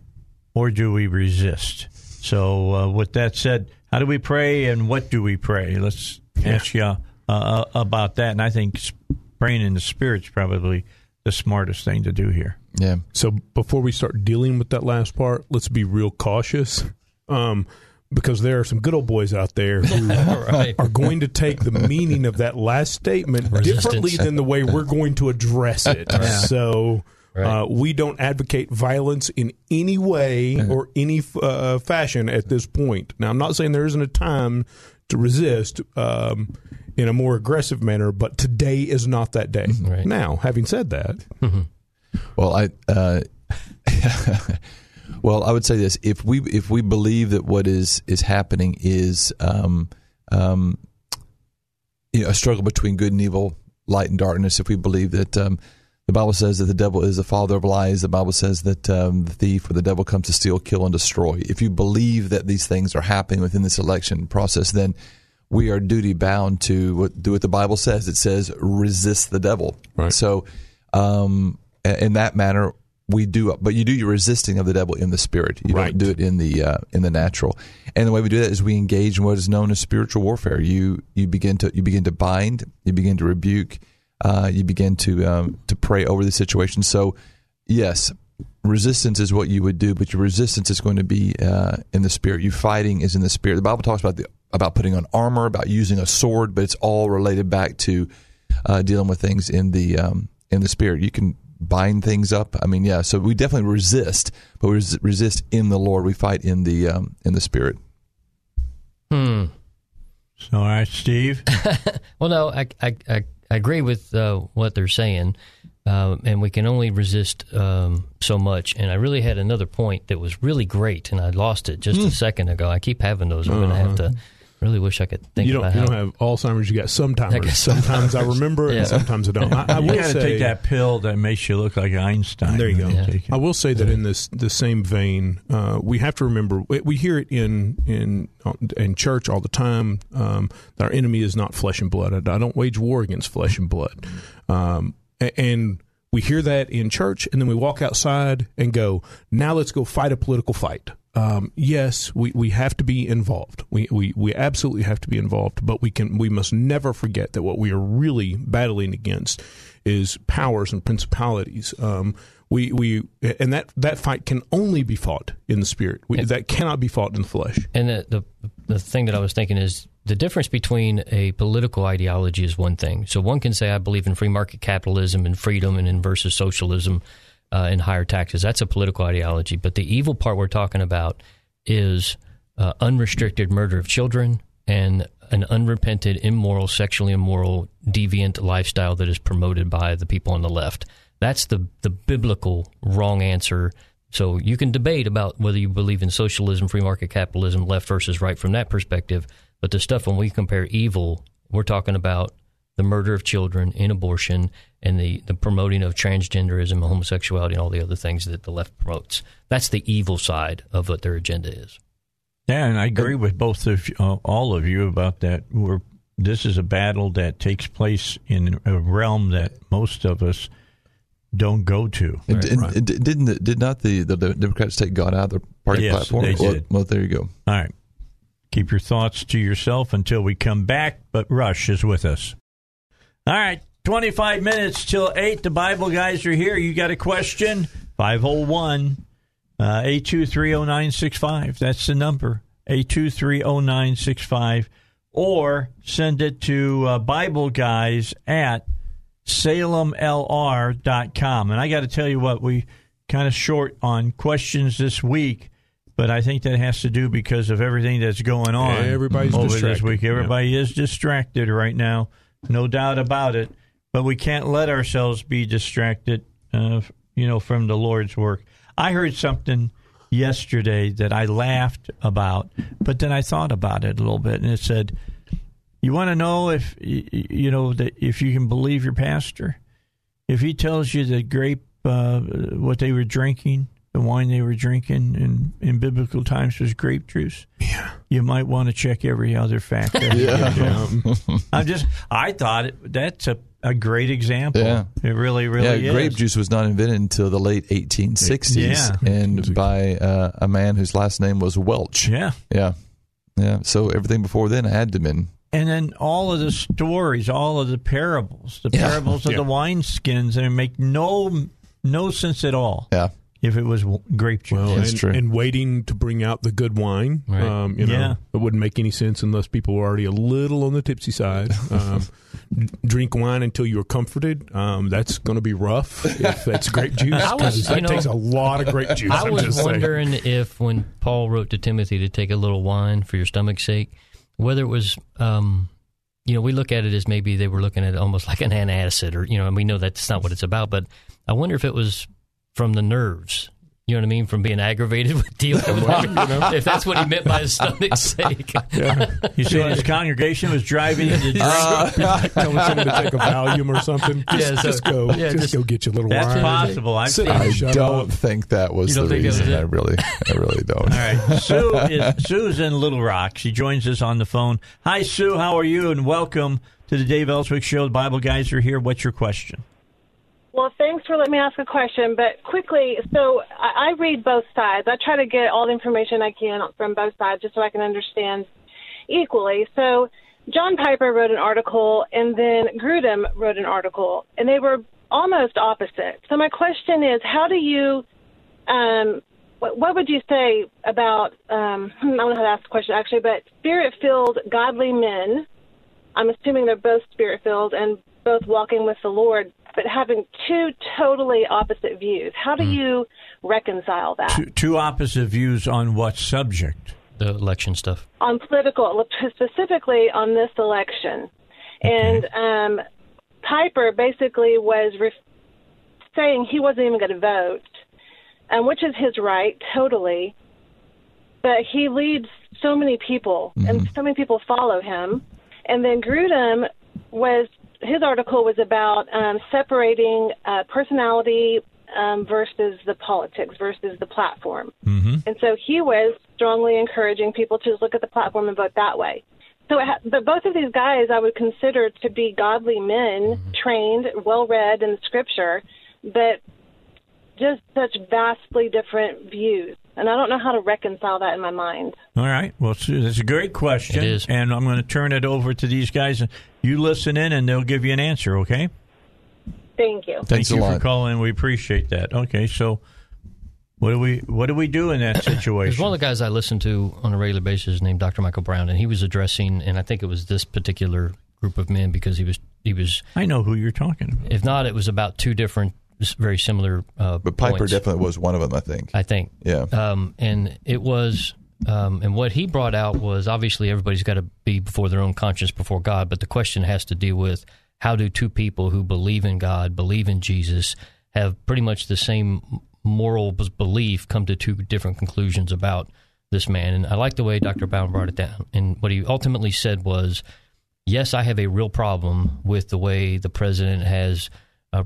or do we resist? So with that said, how do we pray, and what do we pray? Let's ask you about that, and I think praying in the Spirit is probably the smartest thing to do here. Yeah. So before we start dealing with that last part, let's be real cautious, because there are some good old boys out there who right. are going to take the meaning of that last statement differently than the way we're going to address it. Right. So we don't advocate violence in any way or any fashion at this point. Now, I'm not saying there isn't a time to resist in a more aggressive manner, but today is not that day. Right. Now, having said that... Mm-hmm. Well, I would say this: if we believe that what is happening is a struggle between good and evil, light and darkness, if we believe that the Bible says that the devil is the father of lies, the Bible says that the thief or the devil comes to steal, kill, and destroy. If you believe that these things are happening within this election process, then we are duty-bound to do what the Bible says. It says, resist the devil. Right. So in that manner, we do. But you do your resisting of the devil in the spirit. You right. don't do it in the natural. And the way we do that is we engage in what is known as spiritual warfare. You begin to bind. You begin to rebuke. You begin to pray over the situation. So, yes, resistance is what you would do, but your resistance is going to be in the spirit. You fighting is in the spirit. The Bible talks about putting on armor, about using a sword, but it's all related back to dealing with things in the spirit. You can bind things up. I mean, yeah. So we definitely resist, but we resist in the Lord. We fight in the spirit. Hmm. So, all right, Steve. Well, no, I agree with what they're saying, and we can only resist so much. And I really had another point that was really great, and I lost it just a second ago. I keep having those. I'm going to have to. Really wish I could think about how... You don't have Alzheimer's, you got sometimes. Sometimes I remember yeah. and sometimes I don't. I will say, take that pill that makes you look like Einstein. There you go. Yeah. I will say that in the same vein, we have to remember, we hear it in church all the time, our enemy is not flesh and blood. I don't wage war against flesh and blood. And we hear that in church, and then we walk outside and go, now let's go fight a political fight. Yes, we have to be involved. We absolutely have to be involved, but we must never forget that what we are really battling against is powers and principalities. And that fight can only be fought in the spirit. That cannot be fought in the flesh. And the thing that I was thinking is the difference between a political ideology is one thing. So one can say I believe in free market capitalism and freedom and in versus socialism. And higher taxes. That's a political ideology. But the evil part we're talking about is unrestricted murder of children and an unrepented, immoral, sexually immoral, deviant lifestyle that is promoted by the people on the left. That's the biblical wrong answer. So you can debate about whether you believe in socialism, free market capitalism, left versus right from that perspective. But the stuff when we compare evil, we're talking about the murder of children in abortion and the promoting of transgenderism, homosexuality, and all the other things that the left promotes. That's the evil side of what their agenda is. Yeah, and I agree with both of all of you about that. This is a battle that takes place in a realm that most of us don't go to. Right? Right. Did not the Democrats take God out of their party platform? Yes, they did. Well, there you go. All right. Keep your thoughts to yourself until we come back, but Rush is with us. All right, 25 minutes till 8. The Bible guys are here. You got a question? 501-823-0965. That's the number, 823-0965. Or send it to BibleGuys@SalemLR.com. And I got to tell you what, we kind of short on questions this week, but I think that has to do because of everything that's going on over this week. Everybody is distracted right now. No doubt about it, but we can't let ourselves be distracted, from the Lord's work. I heard something yesterday that I laughed about, but then I thought about it a little bit, and it said, "You want to know if if you can believe your pastor? If he tells you the grape, what they were drinking, the wine they were drinking in biblical times was grape juice." Yeah. You might want to check every other factor. Yeah. I thought that's a great example. Yeah. It really is. Grape juice was not invented until the late 1860s, and by a man whose last name was Welch. Yeah. So everything before then had to been. And then all of the stories, all of the parables, of the wineskins, they make no sense at all. Yeah. If it was grape juice. Well, that's true. And waiting to bring out the good wine, right. It wouldn't make any sense unless people were already a little on the tipsy side. Drink wine until you are comforted. That's going to be rough if that's grape juice. Takes a lot of grape juice. I was wondering if when Paul wrote to Timothy to take a little wine for your stomach's sake, whether it was... we look at it as maybe they were looking at it almost like an antacid, and we know that's not what it's about, but I wonder if it was... from the nerves, You know what I mean? From being aggravated with dealing with it, you know? If that's what he meant by his stomach's sake. Yeah. You said his congregation was driving. Telling someone to take a Valium or something. Just go get your little wine. That's possible. I don't think that was the reason. I really don't. All right. Sue's in Little Rock. She joins us on the phone. Hi, Sue. How are you? And welcome to the Dave Ellswick Show. The Bible guys are here. What's your question? Well, thanks for letting me ask a question, but quickly, so I read both sides. I try to get all the information I can from both sides just so I can understand equally. So John Piper wrote an article, and then Grudem wrote an article, and they were almost opposite. So my question is, how do you what would you say about, I don't know how to ask the question actually, but spirit-filled godly men, I'm assuming they're both spirit-filled and both walking with the Lord, but having two totally opposite views. How do you reconcile that? Two opposite views on what subject? The election stuff. On political, specifically on this election. Okay. And Piper basically was saying he wasn't even going to vote, which is his right, totally. But he leads so many people, and so many people follow him. And then Grudem was... his article was about separating personality versus the politics versus the platform. Mm-hmm. And so he was strongly encouraging people to look at the platform and vote that way. So, but both of these guys I would consider to be godly men, trained, well-read in the scripture, but just such vastly different views. And I don't know how to reconcile that in my mind. All right. Well, Sue, that's a great question. It is. And I'm going to turn it over to these guys. You listen in, and they'll give you an answer, okay? Thank you. Thanks a lot for calling. We appreciate that. Okay, so what do we do in that situation? There's one of the guys I listen to on a regular basis named Dr. Michael Brown, and he was addressing, and I think it was this particular group of men because he was. I know who you're talking about. If not, it was about two different very similar but Piper points. Definitely was one of them, I think. Yeah. And it was and what he brought out was obviously everybody's got to be before their own conscience before God, but the question has to deal with how do two people who believe in God, believe in Jesus, have pretty much the same moral belief come to two different conclusions about this man. And I like the way Dr. Brown brought it down. And what he ultimately said was, yes, I have a real problem with the way the president has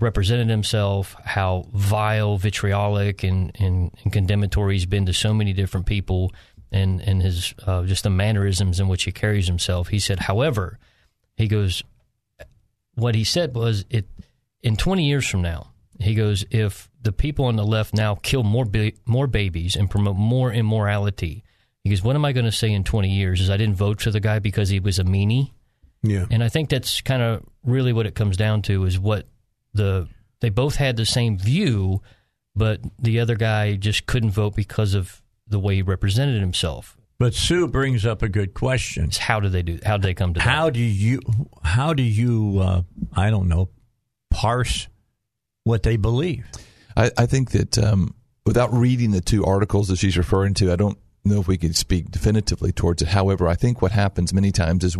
represented himself, how vile, vitriolic, and condemnatory he's been to so many different people, and his just the mannerisms in which he carries himself. He said, however, he goes, what he said was, in 20 years from now, he goes, if the people on the left now kill more babies and promote more immorality, he goes, what am I going to say in 20 years? Is I didn't vote for the guy because he was a meanie? Yeah. And I think that's kind of really what it comes down to is what they both had the same view, but the other guy just couldn't vote because of the way he represented himself. But Sue brings up a good question. It's how do they come to that? How do you I don't know, parse what they believe? I think that without reading the two articles that she's referring to, I don't know if we could speak definitively towards it. However, I think what happens many times is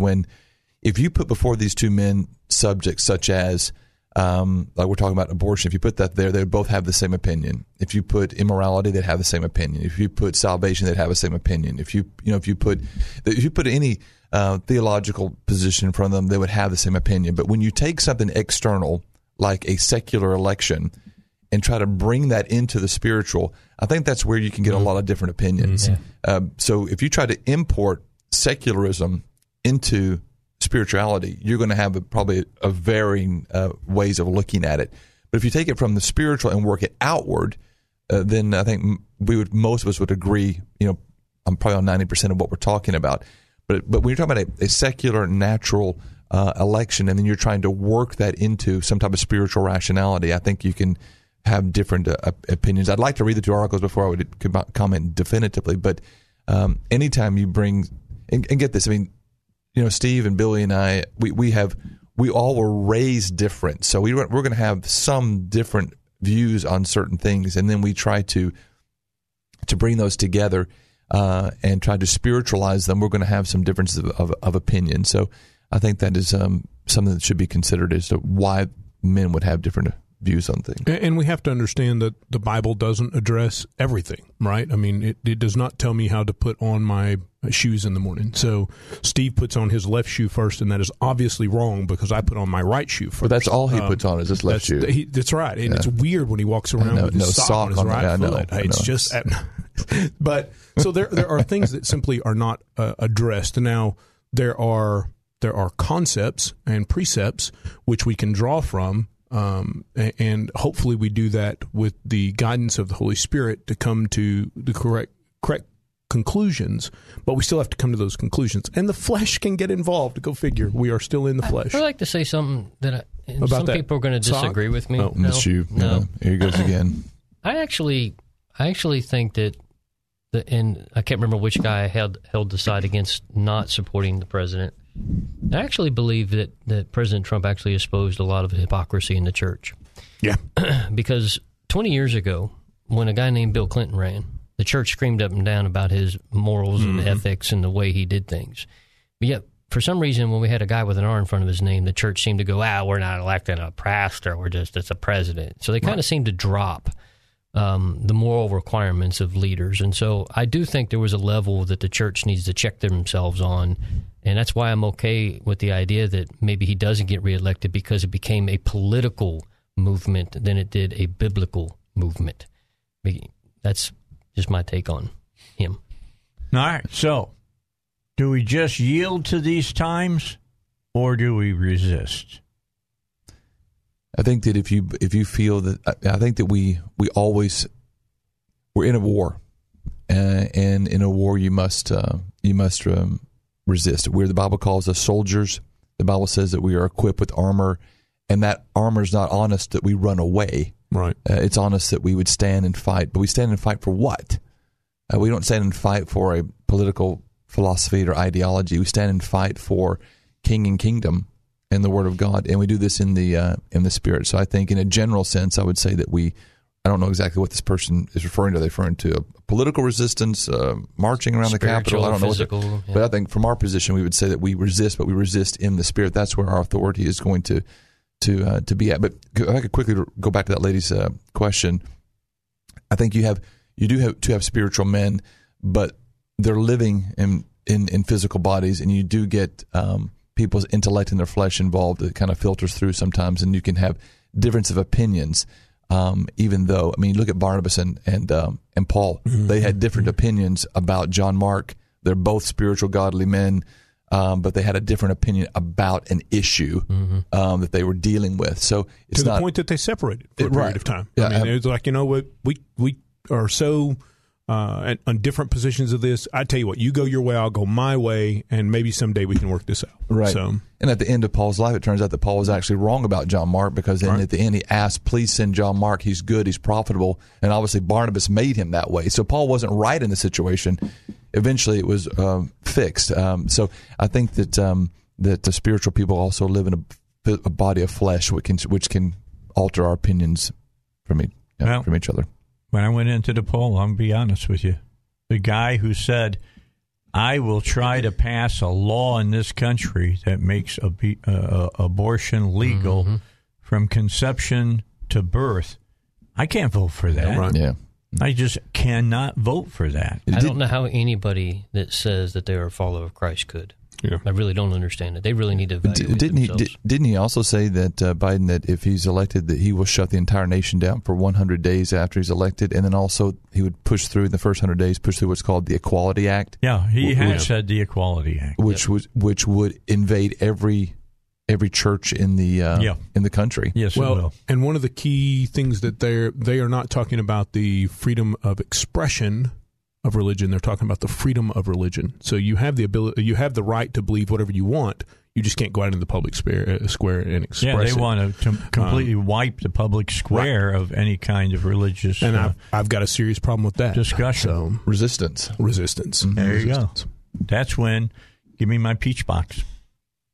if you put before these two men subjects such as like we're talking about abortion, if you put that there, they both have the same opinion. If you put immorality, they'd have the same opinion. If you put salvation, they'd have the same opinion. If you put any theological position in front of them, they would have the same opinion. But when you take something external, like a secular election, and try to bring that into the spiritual, I think that's where you can get a lot of different opinions. Mm-hmm. So if you try to import secularism into spirituality, you're going to have probably a varying ways of looking at it. But if you take it from the spiritual and work it outward, then I think most of us would agree. You know, I'm probably on 90% of what we're talking about. But when you're talking about a secular, natural election, and then you're trying to work that into some type of spiritual rationality, I think you can have different opinions. I'd like to read the two articles before I would comment definitively. But anytime you bring and get this, I mean, you know, Steve and Billy and I, we all were raised different, so we're going to have some different views on certain things, and then we try to bring those together and try to spiritualize them. We're going to have some differences of opinion. So I think that is something that should be considered as to why men would have different view something. And we have to understand that the Bible doesn't address everything, right? I mean, it does not tell me how to put on my shoes in the morning. So Steve puts on his left shoe first, and that is obviously wrong because I put on my right shoe first. But that's all he puts on is his left shoe. That's right. And it's weird when he walks around with his sock on his right foot. It's just – but so there are things that simply are not addressed. Now, there are concepts and precepts which we can draw from, and hopefully we do that with the guidance of the Holy Spirit to come to the correct conclusions, but we still have to come to those conclusions. And the flesh can get involved. Go figure. We are still in the flesh. I'd like to say something that people are going to disagree with me. Oh, no, you. No. Here he goes again. I actually think that I can't remember which guy held the side against not supporting the president. I actually believe that President Trump actually exposed a lot of hypocrisy in the church. Yeah. Because 20 years ago, when a guy named Bill Clinton ran, the church screamed up and down about his morals and ethics and the way he did things. But yet, for some reason, when we had a guy with an R in front of his name, the church seemed to go, we're not electing a pastor. It's a president. So they kind of seemed to drop the moral requirements of leaders. And so I do think there was a level that the church needs to check themselves on. And that's why I'm okay with the idea that maybe he doesn't get reelected, because it became a political movement than it did a biblical movement. That's just my take on him. All right. So do we just yield to these times, or do we resist? I think that if you feel that, I think that we're in a war, and in a war you must resist. We're, the Bible calls us soldiers. The Bible says that we are equipped with armor, and that armor is not on us that we run away. Right. It's on us that we would stand and fight. But we stand and fight for what? We don't stand and fight for a political philosophy or ideology. We stand and fight for king and kingdom and the Word of God. And we do this in the Spirit. So I think in a general sense, I would say that I don't know exactly what this person is referring to. Are they referring to a political resistance, marching around the Capitol? I don't know. Physical, But I think from our position, we would say that we resist, but we resist in the Spirit. That's where our authority is going to be at. But I could quickly go back to that lady's question. I think you do have spiritual men, but they're living in physical bodies, and you do get people's intellect and their flesh involved. It kind of filters through sometimes, and you can have difference of opinions. Even though, I mean, look at Barnabas and Paul. Mm-hmm. They had different opinions about John Mark. They're both spiritual, godly men. But they had a different opinion about an issue that they were dealing with. So it's to the point that they separated for a period of time. Yeah, I mean, it was like, we are so on different positions of this. I tell you what, you go your way, I'll go my way, and maybe someday we can work this out. Right. So, and at the end of Paul's life, it turns out that Paul was actually wrong about John Mark, because then at the end he asked, please send John Mark. He's good. He's profitable. And obviously Barnabas made him that way. So Paul wasn't right in the situation. Eventually, it was fixed. So I think that the spiritual people also live in a body of flesh, which can alter our opinions from each other. When I went into the poll, I'm going to be honest with you, the guy who said, "I will try to pass a law in this country that makes abortion legal from conception to birth," I can't vote for that. Yeah, right. Yeah. I just cannot vote for that. I don't know how anybody that says that they're a follower of Christ could. Yeah. I really don't understand it. They really need to evaluate themselves. Didn't he also say that Biden, that if he's elected, that he will shut the entire nation down for 100 days after he's elected, and then also he would push through what's called the Equality Act? Yeah, he had said the Equality Act, which would invade every church in the country. Yes, well, it will. And one of the key things that they are not talking about the freedom of expression of religion. They're talking about the freedom of religion. So you have the ability, you have the right to believe whatever you want. You just can't go out in the public square and express it. Yeah, they want to completely wipe the public square of any kind of religious. And I've got a serious problem with that discussion. So, resistance. Mm-hmm. There you go. That's when give me my peach box.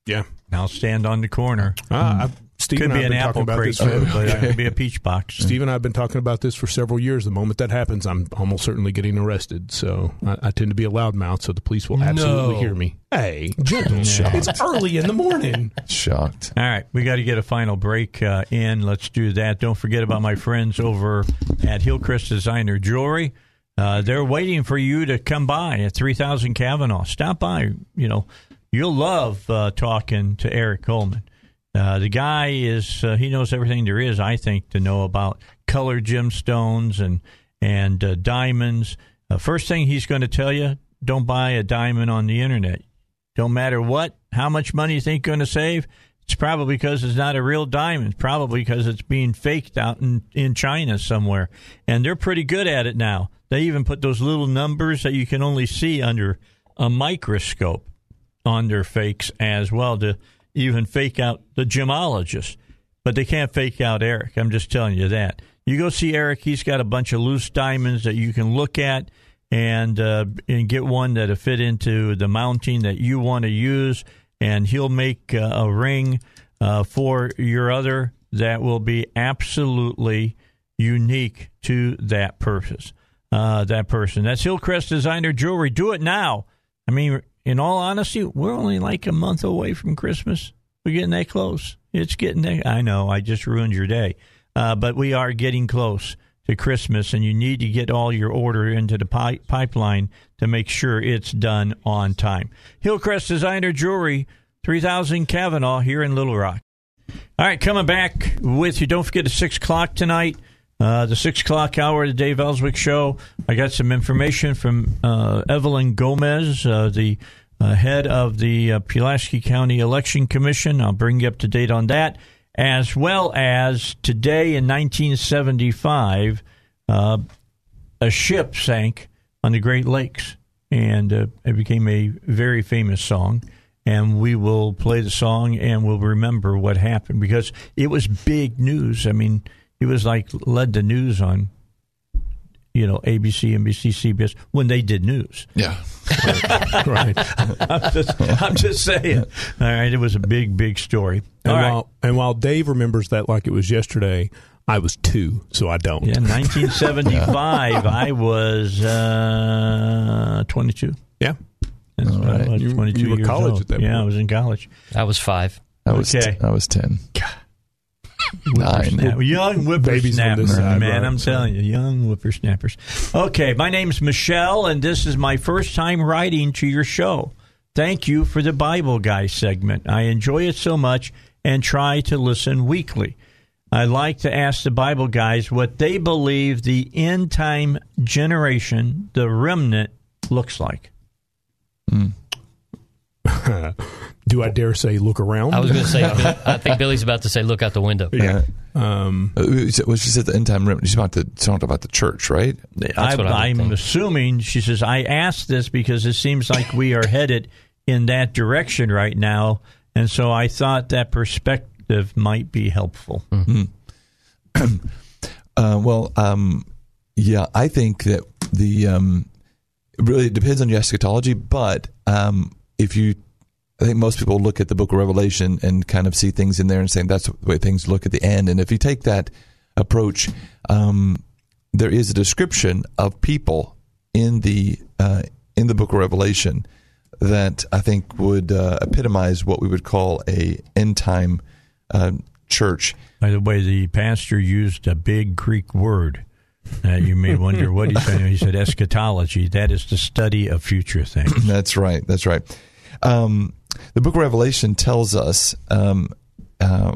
Yeah. I'll stand on the corner. I've Steve could be an apple crate, but it could be a peach box. Steve and I have been talking about this for several years. The moment that happens, I'm almost certainly getting arrested. So I tend to be a loudmouth, so the police will absolutely hear me. Hey, it's early in the morning. Shocked. All right, we got to get a final break in. Let's do that. Don't forget about my friends over at Hillcrest Designer Jewelry. They're waiting for you to come by at 3000 Cavanaugh. Stop by. You know, you'll love talking to Eric Coleman. The guy is, he knows everything there is, I think, to know about color gemstones and diamonds. First thing he's going to tell you, don't buy a diamond on the internet. Don't matter what, how much money you think you're going to save, it's probably because it's not a real diamond, probably because it's being faked out in China somewhere. And they're pretty good at it now. They even put those little numbers that you can only see under a microscope on their fakes as well to even fake out the gemologist, but they can't fake out Eric. I'm just telling you that. You go see Eric. He's got a bunch of loose diamonds that you can look at and get one that'll fit into the mounting that you want to use, and he'll make a ring for your other that will be absolutely unique to that purpose. That person. That's Hillcrest Designer Jewelry. Do it now. I mean, in all honesty, we're only like a month away from Christmas. We're getting that close. It's getting that. I know, I just ruined your day. But we are getting close to Christmas, and you need to get all your order into the pipeline to make sure it's done on time. Hillcrest Designer Jewelry, 3000 Cavanaugh here in Little Rock. All right, coming back with you. Don't forget, it's 6 o'clock tonight. The 6 o'clock hour of the Dave Ellswick Show. I got some information from Evelyn Gomez, the head of the Pulaski County Election Commission. I'll bring you up to date on that, as well as today in 1975, a ship sank on the Great Lakes, and it became a very famous song. And we will play the song, and we'll remember what happened, because it was big news. I mean, he was like led the news on, you know, ABC, NBC, CBS when they did news. Yeah, right. I'm just saying. All right, it was a big, big story. And while Dave remembers that like it was yesterday, I was 2, so I don't. Yeah, 1975, I was 22. Yeah, that's right. I was 22 you were years college old. At that point. Yeah, I was in college. I was 5. I was 10. God. Whippersnapper. Young whippersnappers, man. I'm telling you, young whippersnappers. Okay, my name's Michelle, and this is my first time writing to your show. Thank you for the Bible Guy segment. I enjoy it so much and try to listen weekly. I like to ask the Bible Guys what they believe the end-time generation, the remnant, looks like. Do I dare say look around? I was going to say, I think Billy's about to say look out the window. Yeah. Well, she said the end time remnant. She's about to talk about the church, right? I'm assuming, she says, I asked this because it seems like we are headed in that direction right now. And so I thought that perspective might be helpful. Mm-hmm. Yeah, I think that really it depends on your eschatology, but I think most people look at the book of Revelation and kind of see things in there and saying that's the way things look at the end. And if you take that approach, there is a description of people in the book of Revelation that I think would epitomize what we would call a end time church. By the way, the pastor used a big Greek word. You may wonder what he said. He said eschatology. That is the study of future things. That's right. That's right. The book of Revelation tells us, I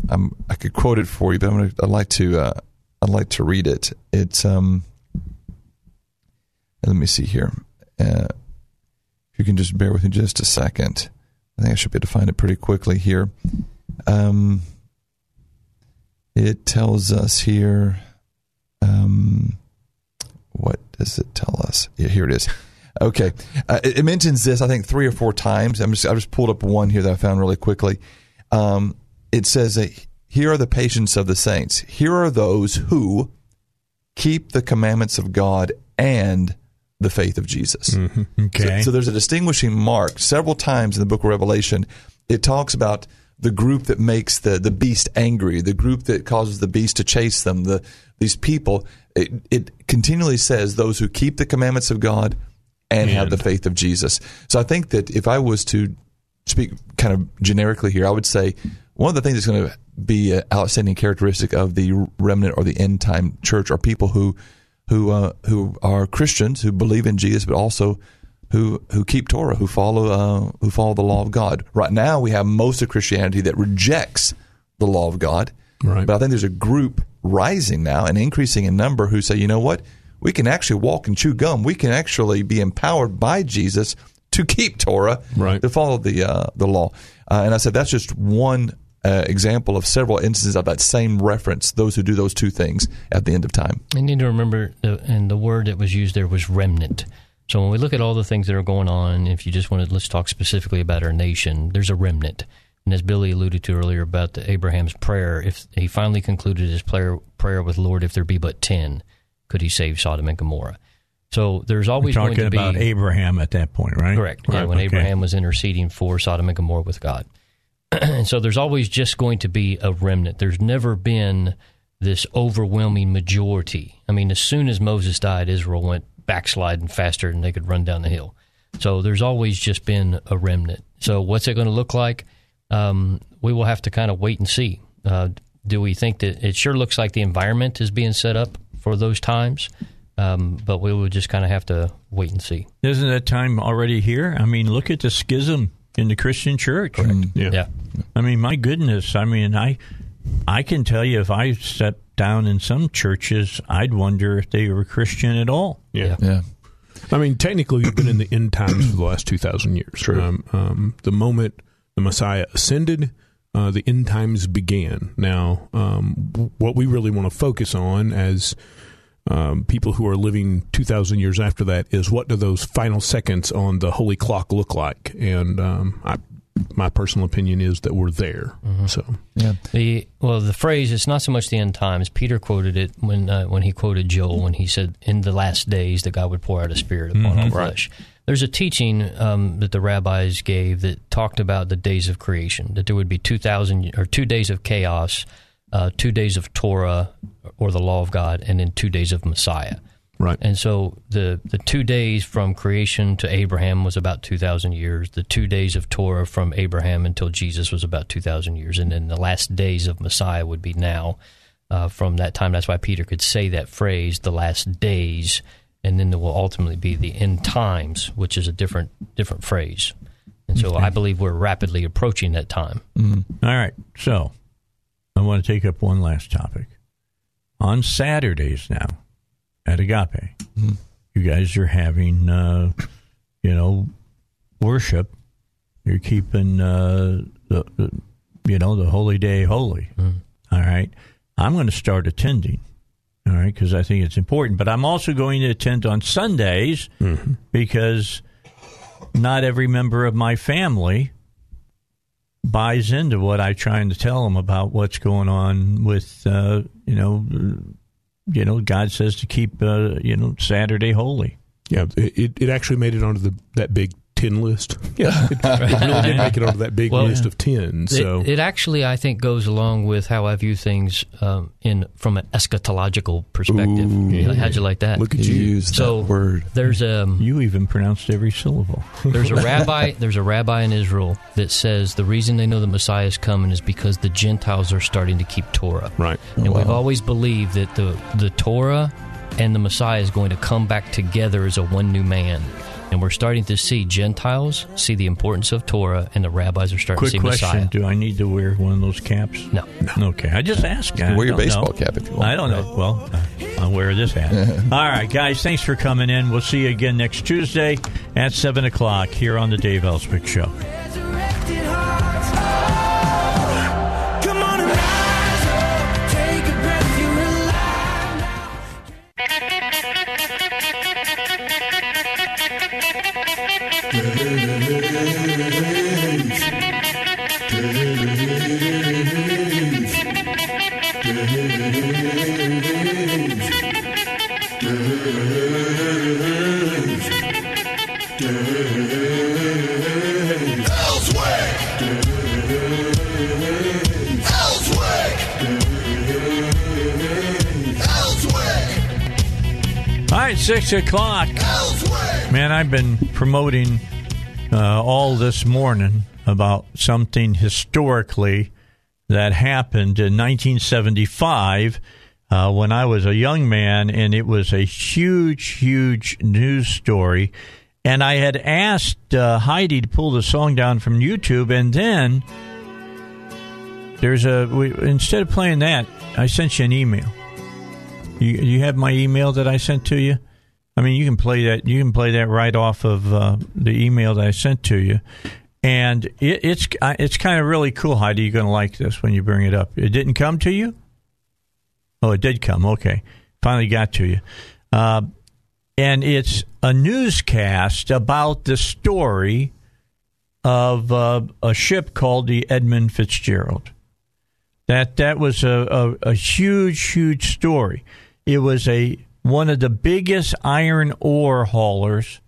could quote it for you, but I'd like to read it. It's, let me see here. If you can just bear with me just a second. I think I should be able to find it pretty quickly here. It tells us here, what does it tell us? Yeah, here it is. Okay, it mentions this, I think, 3 or 4 times. I just pulled up one here that I found really quickly. It says, here are the patience of the saints. Here are those who keep the commandments of God and the faith of Jesus. Mm-hmm. Okay. So there's a distinguishing mark. Several times in the book of Revelation, it talks about the group that makes the beast angry, the group that causes the beast to chase them, these people. It continually says those who keep the commandments of God and have the faith of Jesus. So I think that if I was to speak kind of generically here, I would say one of the things that's going to be an outstanding characteristic of the remnant or the end time church are people who are Christians, who believe in Jesus, but also who keep Torah, who follow the law of God. Right now, we have most of Christianity that rejects the law of God. Right. But I think there's a group rising now and increasing in number who say, you know what, we can actually walk and chew gum. We can actually be empowered by Jesus to keep Torah, right, to follow the law. And I said that's just one example of several instances of that same reference, those who do those two things at the end of time. I need to remember, and the word that was used there was remnant. So when we look at all the things that are going on, if you just want to, let's talk specifically about our nation, there's a remnant. And as Billy alluded to earlier about the Abraham's prayer, if he finally concluded his prayer with, Lord, if there be but 10, could he save Sodom and Gomorrah? So there's always going to be... Talking about Abraham at that point, right? Correct. Right, yeah, when Abraham was interceding for Sodom and Gomorrah with God. So there's always just going to be a remnant. There's never been this overwhelming majority. I mean, as soon as Moses died, Israel went backsliding faster than they could run down the hill. So there's always just been a remnant. So what's it going to look like? We will have to kind of wait and see. Do we think that it sure looks like the environment is being set up for those times? But we will just kind of have to wait and see. Isn't that time already here? I mean, look at the schism in the Christian church. Correct. Yeah. I mean, my goodness. I mean, I can tell you if I sat down in some churches, I'd wonder if they were Christian at all. Yeah. I mean, technically, we've been in the end times for the last 2,000 years. True. The moment the Messiah ascended, the end times began. Now, what we really want to focus on as people who are living 2,000 years after that is what do those final seconds on the holy clock look like? And my personal opinion is that we're there. Mm-hmm. So, yeah. The phrase, it's not so much the end times. Peter quoted it when he quoted Joel, when he said, in the last days that God would pour out a spirit upon all flesh. Right. There's a teaching that the rabbis gave that talked about the days of creation, that there would be 2 days of chaos, 2 days of Torah or the law of God, and then 2 days of Messiah. Right. And so the 2 days from creation to Abraham was about 2,000 years. The 2 days of Torah from Abraham until Jesus was about 2,000 years. And then the last days of Messiah would be now from that time. That's why Peter could say that phrase, the last days, and then there will ultimately be the end times, which is a different phrase. And so I believe we're rapidly approaching that time. Mm-hmm. All right. So I want to take up one last topic. On Saturdays now, at Agape, you guys are having, worship. You're keeping, the holy day holy. Mm. All right. I'm going to start attending, all right, because I think it's important. But I'm also going to attend on Sundays because not every member of my family buys into what I'm trying to tell them about what's going on with, God says to keep, Saturday holy. Yeah, it actually made it onto that big 10 list. Yeah, it really did make it onto that big list of 10. So it actually, I think, goes along with how I view things from an eschatological perspective. Ooh, yeah. How'd you like that? Look at you use that word. There's you even pronounced every syllable. There's a rabbi in Israel that says the reason they know the Messiah is coming is because the Gentiles are starting to keep Torah. Right, and we've always believed that the Torah and the Messiah is going to come back together as a one new man. And we're starting to see Gentiles see the importance of Torah, and the rabbis are starting to see Messiah. Quick question, do I need to wear one of those caps? No. Okay, I just asked. You can wear your baseball cap if you want. I don't know. Well, I'll wear this hat. All right, guys, thanks for coming in. We'll see you again next Tuesday at 7 o'clock here on the Dave Ellswick Show. Elsewhere! right, 6 o'clock. Man, I've been promoting all this morning about something historically that happened in 1975 when I was a young man, and it was a huge, huge news story. And I had asked Heidi to pull the song down from YouTube, and then there's instead of playing that, I sent you an email. You have my email that I sent to you? I mean, you can play that. You can play that right off of the email that I sent to you. And it's kind of really cool, Heidi. You're going to like this when you bring it up. It didn't come to you? Oh, it did come. Okay. Finally got to you. And it's a newscast about the story of a ship called the Edmund Fitzgerald. That was a huge, huge story. It was one of the biggest iron ore haulers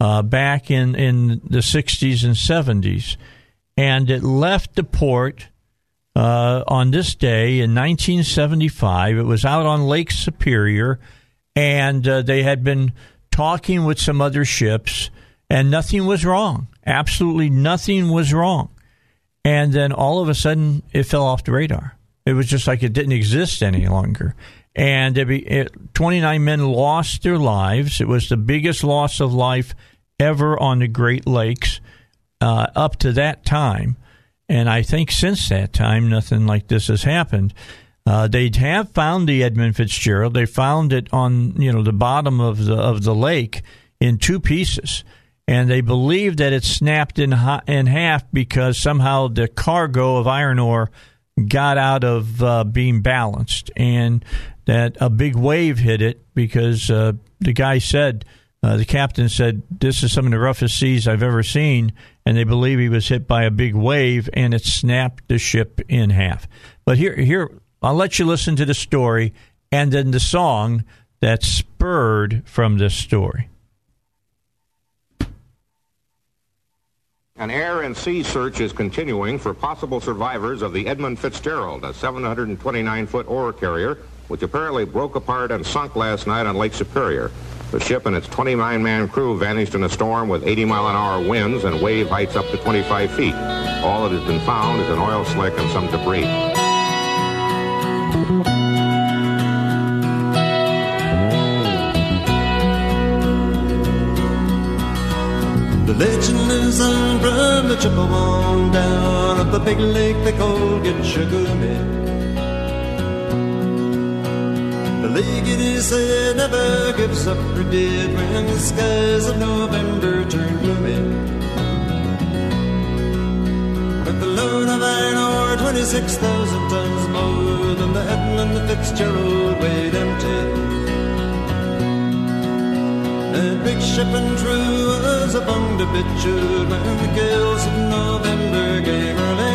back in the 60s and 70s. And it left the port on this day in 1975. It was out on Lake Superior, and they had been talking with some other ships, and nothing was wrong. Absolutely nothing was wrong. And then all of a sudden, it fell off the radar. It was just like it didn't exist any longer. And 29 men lost their lives. It was the biggest loss of life ever on the Great Lakes up to that time. And I think since that time, nothing like this has happened. They have found the Edmund Fitzgerald. They found it on the bottom of the lake in two pieces. And they believe that it snapped in half because somehow the cargo of iron ore got out of being balanced, and that a big wave hit it because the captain said, "This is some of the roughest seas I've ever seen," and they believe he was hit by a big wave, and it snapped the ship in half. But here, I'll let you listen to the story and then the song that spurred from this story. An air and sea search is continuing for possible survivors of the Edmund Fitzgerald, a 729-foot ore carrier, which apparently broke apart and sunk last night on Lake Superior. The ship and its 29-man crew vanished in a storm with 80-mile-an-hour winds and wave heights up to 25 feet. All that has been found is an oil slick and some debris. The legend lives on from the Chippewa down up the big lake they call Gitchagumi. The lake, it is said, never gives up her dead when the skies of November turn gloomy. With the load of iron ore, 26,000 tons more than the Edmund Fitzgerald weighed empty. That big ship and crew was a bummed a bit chewed when the gales of November came early.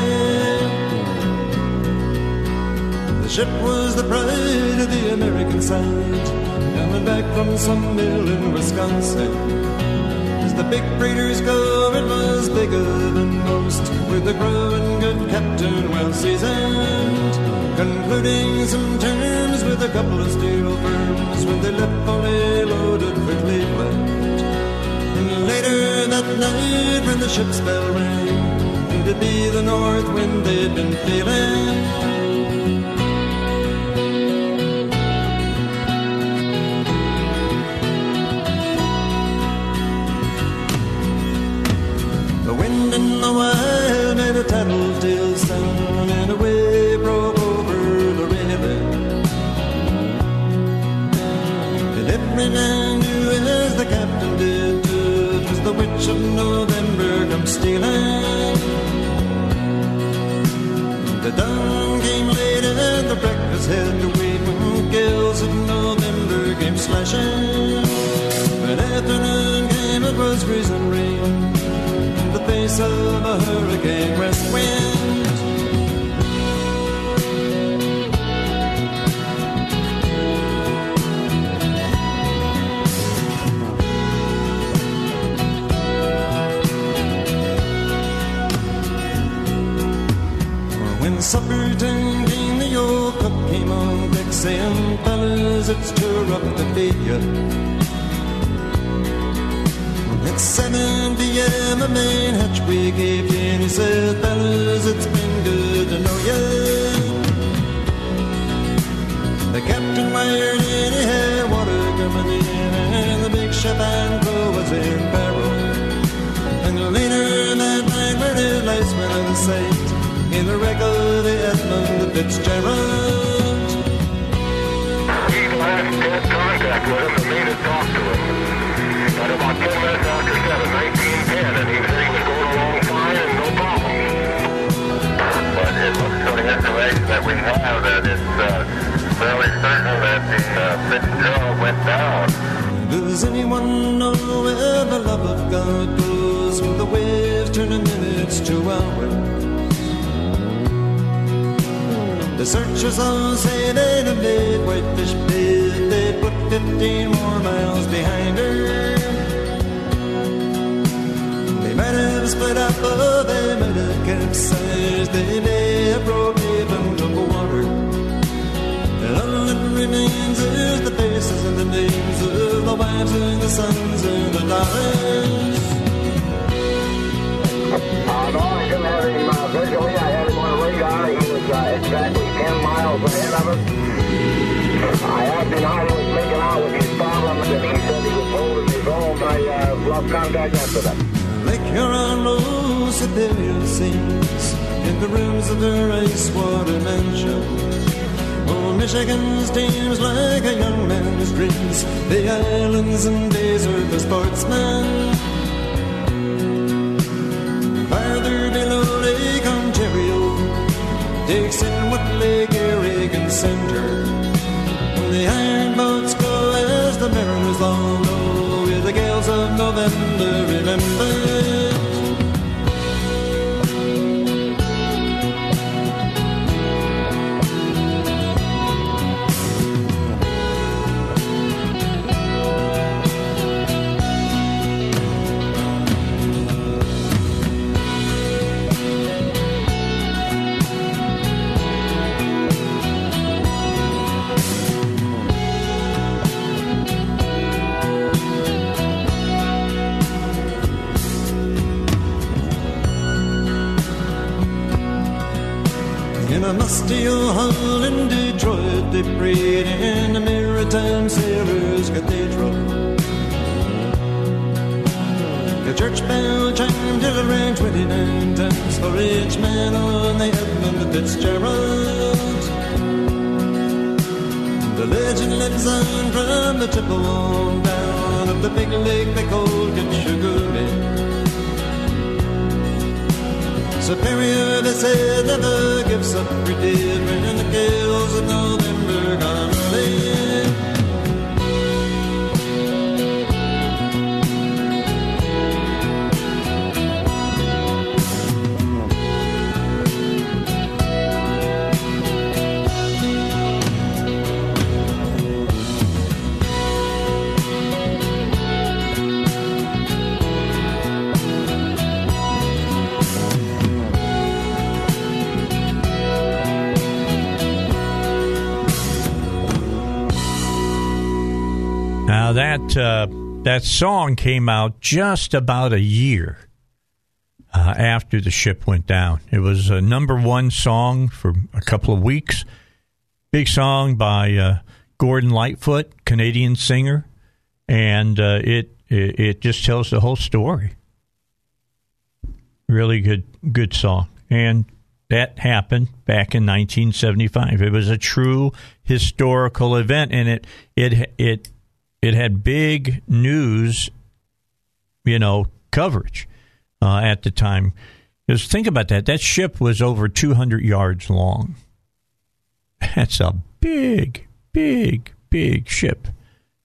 The ship was the pride of the American side, coming back from some mill in Wisconsin. As the big breeders go, it was bigger than most, with the crew and good captain well seasoned. Concluding some terms with a couple of steel firms when they left fully loaded for Cleveland. And later that night when the ship's bell rang, it'd be the north wind they'd been feeling. Of November come stealing. The dawn came late and the breakfast had to wait when the gales of November came slashing. When afternoon came it was freezing rain in the face of a hurricane west wind. Supper time came, the old cook came on deck saying, "Fellas, it's too rough to feed ya." At 7 p.m. a man hatchway gave in. He said, fellas, it's been good to know ya. The captain wired in, he had water coming in, and the big chef Anko was in peril. And later that night when his lights went out of sight, in the wreck of the Edmund Fitzgerald. He left dead contact with him and made it talk to him. But about 10 minutes after 7, 1910, and he was going along fine and no problem. But it looks from the information that we have that it's fairly certain that the Fitzgerald went down. Does anyone know where the love of God goes when the waves turn in minutes to hours? The searchers all say they'd have made Whitefish Bay. They put 15 more miles behind her. They might have split up, oh, they might have capsized, they may have broken even to the water. And all that remains is the faces and the names of the wives and the sons and the daughters. Dawson had him visually, I had him on a radar, he was exactly 10 miles ahead of us. I asked him how he was making out with his problems, and he said he was holding his own. I lost contact after that. Like Huron rolls, Siberia sings in the rooms of her ice-water mansion. Oh, Michigan's teams like a young man's dreams, the islands and days are the sportsmen. Farther below Lake Ontario takes in what Lake Erie can send her. When the iron boats go as the mariners all know, the gales of November remembered. Steel Hall in Detroit, they prayed in the Maritime Sailors Cathedral. The church bell chimed till it rang 29 times for each man on the Edmund Fitzgerald. The legend lives on from the Chippewa down of the big lake they called Kitchugumi. Superior, they said, never gives up her dear when the gales of November gone away. Now, that song came out just about a year after the ship went down. It was a number one song for a couple of weeks. Big song by Gordon Lightfoot, Canadian singer, and it just tells the whole story. Really good song. And that happened back in 1975. It was a true historical event, and it had big news, coverage at the time. Just think about that. That ship was over 200 yards long. That's a big, big, big ship.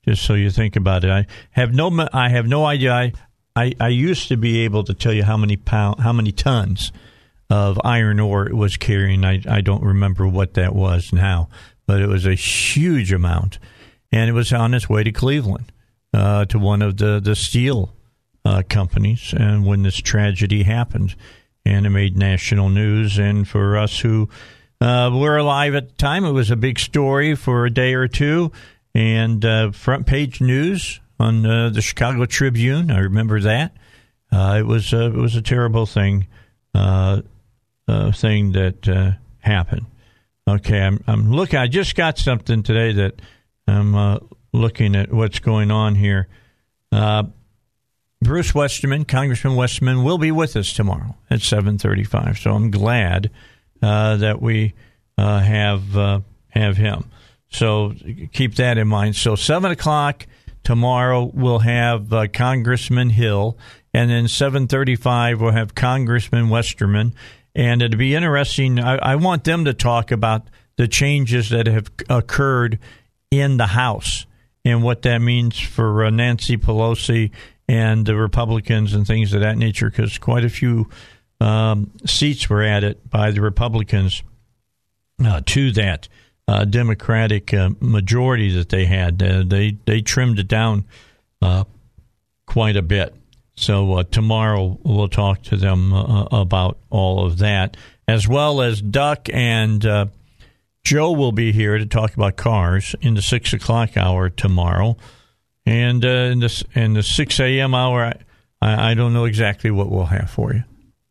Just so you think about it. I have no idea. I used to be able to tell you how many tons of iron ore it was carrying. I don't remember what that was now, but it was a huge amount. And it was on its way to Cleveland, to one of the steel companies, and when this tragedy happened. And it made national news. And for us who were alive at the time, it was a big story for a day or two. And front page news on the Chicago Tribune. I remember that. It was a terrible thing that happened. Okay, I'm looking. I just got something today that I'm looking at what's going on here. Bruce Westerman, Congressman Westerman, will be with us tomorrow at 7:35. So I'm glad that we have him. So keep that in mind. So 7 o'clock tomorrow we'll have Congressman Hill, and then 7:35 we'll have Congressman Westerman. And it'd be interesting. I want them to talk about the changes that have occurred in the House and what that means for Nancy Pelosi and the Republicans and things of that nature, because quite a few seats were added by the Republicans to that Democratic majority that they had. They trimmed it down quite a bit. So tomorrow we'll talk to them about all of that, as well as Duck and Joe will be here to talk about cars in the 6 o'clock hour tomorrow. And in the 6 a.m. hour, I don't know exactly what we'll have for you,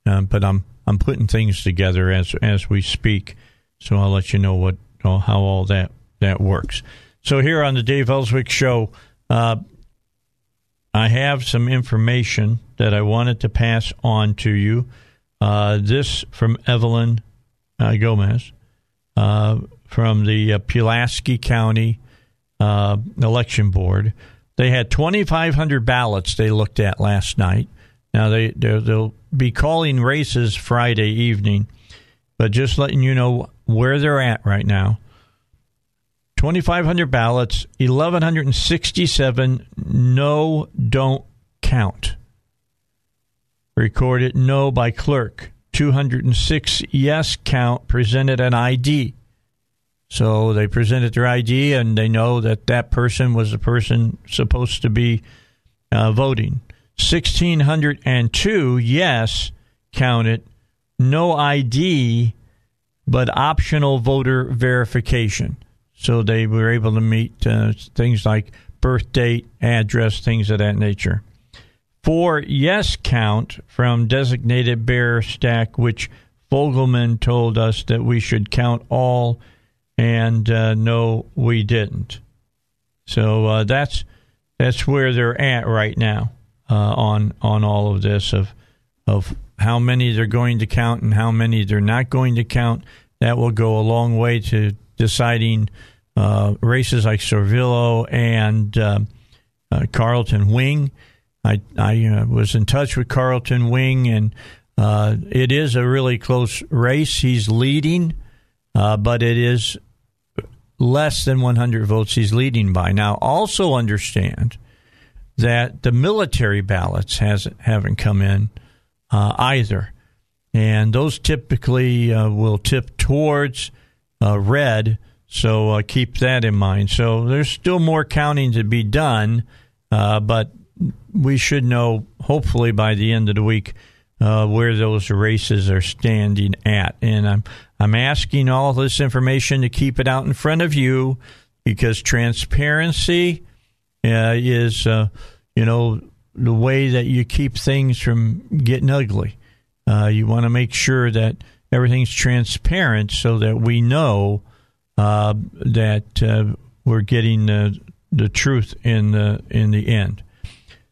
but I'm putting things together as we speak, so I'll let you know how all that works. So here on the Dave Ellswick Show, I have some information that I wanted to pass on to you. This from Evelyn Gomez from the Pulaski County Election Board. They had 2,500 ballots they looked at last night. Now, they'll be calling races Friday evening, but just letting you know where they're at right now. 2,500 ballots, 1,167 no, don't count. Recorded no by clerk. 206 yes count presented an ID. So they presented their ID, and they know that person was the person supposed to be voting. 1,602 yes counted, no ID, but optional voter verification. So they were able to meet things like birth date, address, things of that nature. 4 yes count from designated bear stack, which Fogelman told us that we should count all. And no, we didn't. So that's where they're at right now on all of this of how many they're going to count and how many they're not going to count. That will go a long way to deciding races like Servillo and Carlton Wing. I was in touch with Carlton Wing, and it is a really close race. He's leading. But it is less than 100 votes he's leading by. Now, also understand that the military ballots haven't come in either. And those typically will tip towards red, so keep that in mind. So there's still more counting to be done, but we should know, hopefully, by the end of the week where those races are standing at. And I'm asking all this information to keep it out in front of you, because transparency is, the way that you keep things from getting ugly. You want to make sure that everything's transparent so that we know that we're getting the truth in the end.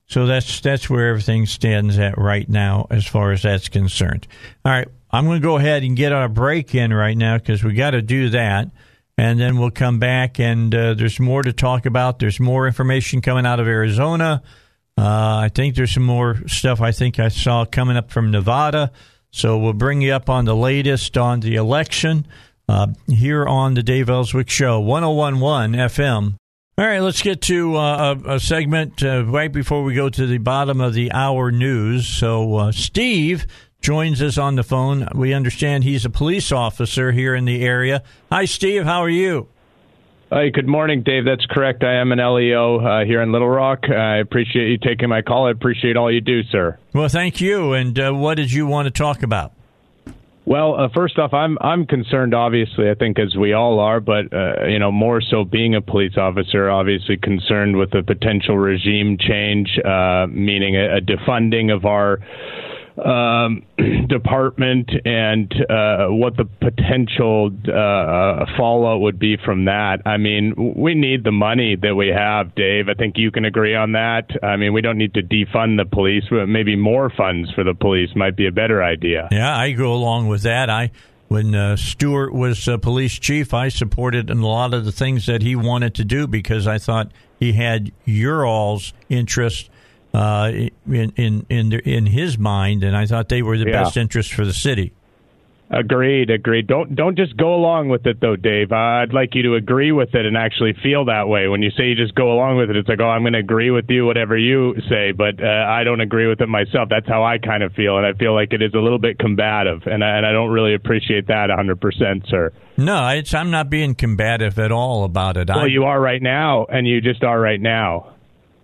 So that's where everything stands at right now as far as that's concerned. All right. I'm going to go ahead and get our break in right now, because we got to do that, and then we'll come back, and there's more to talk about. There's more information coming out of Arizona. I think there's some more stuff I think I saw coming up from Nevada, so we'll bring you up on the latest on the election here on the Dave Ellswick Show, 101.1 FM. All right, let's get to a segment right before we go to the bottom of the hour news. So Steve joins us on the phone. We understand he's a police officer here in the area. Hi, Steve. How are you? Hi. Good morning, Dave. That's correct. I am an LEO here in Little Rock. I appreciate you taking my call. I appreciate all you do, sir. Well, thank you. And what did you want to talk about? Well, first off, I'm concerned, obviously, I think as we all are, but, more so being a police officer, obviously concerned with a potential regime change, meaning a defunding of our department and what the potential fallout would be from that. I mean, we need the money that we have, Dave. I think you can agree on that. I mean, we don't need to defund the police. Maybe more funds for the police might be a better idea. Yeah, I go along with that. When Stewart was police chief, I supported a lot of the things that he wanted to do because I thought he had your all's interest in his mind, and I thought they were the best interest for the city. Agreed. Don't just go along with it, though, Dave. I'd like you to agree with it and actually feel that way. When you say you just go along with it, it's like, oh, I'm going to agree with you, whatever you say, but I don't agree with it myself. That's how I kind of feel, and I feel like it is a little bit combative, and I don't really appreciate that 100%, sir. No, I'm not being combative at all about it. Well, you are right now, and you just are right now.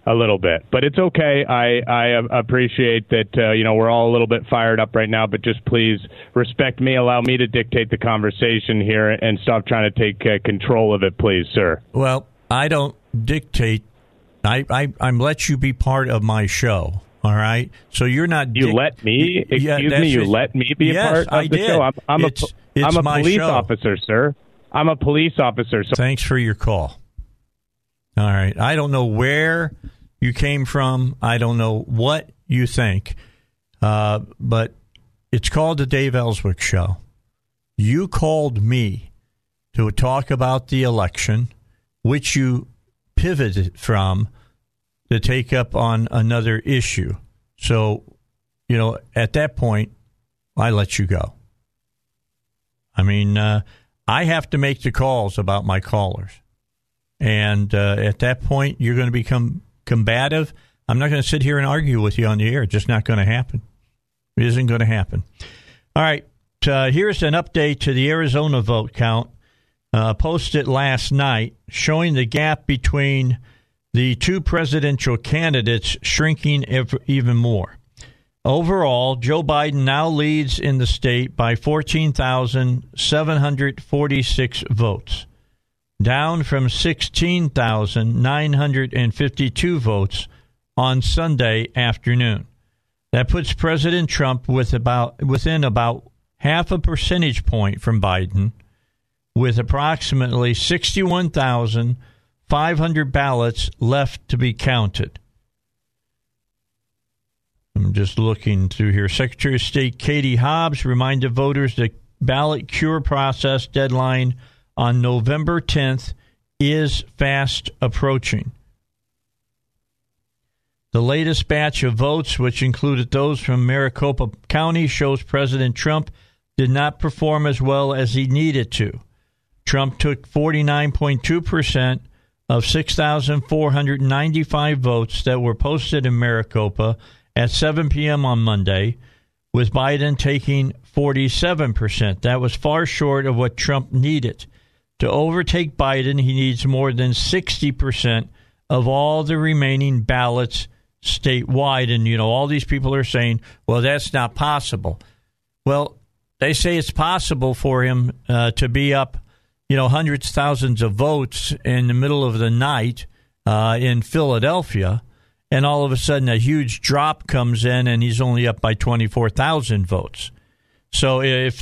A little bit, but it's okay. I appreciate that, we're all a little bit fired up right now, but just please respect me. Allow me to dictate the conversation here and stop trying to take control of it, please, sir. Well, I don't dictate. I'm let you be part of my show. All right. So you're not. You let me. You let me be a part of the show. I'm a police officer, sir. I'm a police officer. So. Thanks for your call. All right. I don't know where you came from. I don't know what you think, but it's called the Dave Ellswick Show. You called me to talk about the election, which you pivoted from to take up on another issue. So, at that point, I let you go. I mean, I have to make the calls about my callers. And at that point, you're going to become combative. I'm not going to sit here and argue with you on the air. It's just not going to happen. It isn't going to happen. All right. Here's an update to the Arizona vote count posted last night, showing the gap between the two presidential candidates shrinking even more. Overall, Joe Biden now leads in the state by 14,746 votes. Down from 16,952 votes on Sunday afternoon. That puts President Trump within about half a percentage point from Biden, with approximately 61,500 ballots left to be counted. I'm just looking through here. Secretary of State Katie Hobbs reminded voters the ballot cure process deadline on November 10th is fast approaching. The latest batch of votes, which included those from Maricopa County, shows President Trump did not perform as well as he needed to. Trump took 49.2% of 6,495 votes that were posted in Maricopa at 7 p.m. on Monday, with Biden taking 47%. That was far short of what Trump needed. To overtake Biden, he needs more than 60% of all the remaining ballots statewide. And, all these people are saying, well, that's not possible. Well, they say it's possible for him to be up, hundreds, thousands of votes in the middle of the night in Philadelphia. And all of a sudden, a huge drop comes in and he's only up by 24,000 votes. So if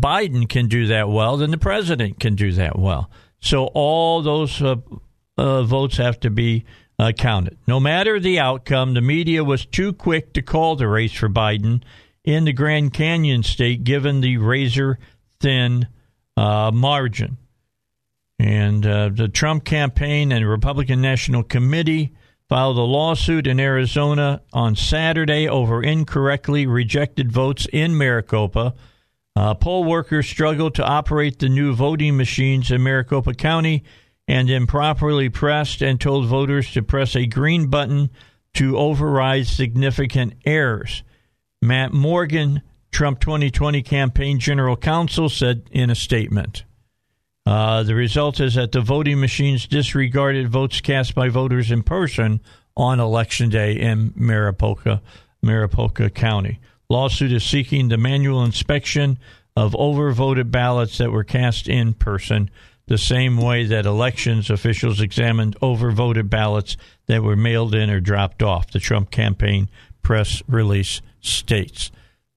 Biden can do that well, then the president can do that well. So all those votes have to be counted. No matter the outcome, the media was too quick to call the race for Biden in the Grand Canyon state, given the razor-thin margin. And the Trump campaign and Republican National Committee filed a lawsuit in Arizona on Saturday over incorrectly rejected votes in Maricopa. Poll workers struggled to operate the new voting machines in Maricopa County and improperly pressed and told voters to press a green button to override significant errors. Matt Morgan, Trump 2020 campaign general counsel, said in a statement, the result is that the voting machines disregarded votes cast by voters in person on Election Day in Maricopa County. Lawsuit is seeking the manual inspection of overvoted ballots that were cast in person, the same way that elections officials examined overvoted ballots that were mailed in or dropped off, the Trump campaign press release states.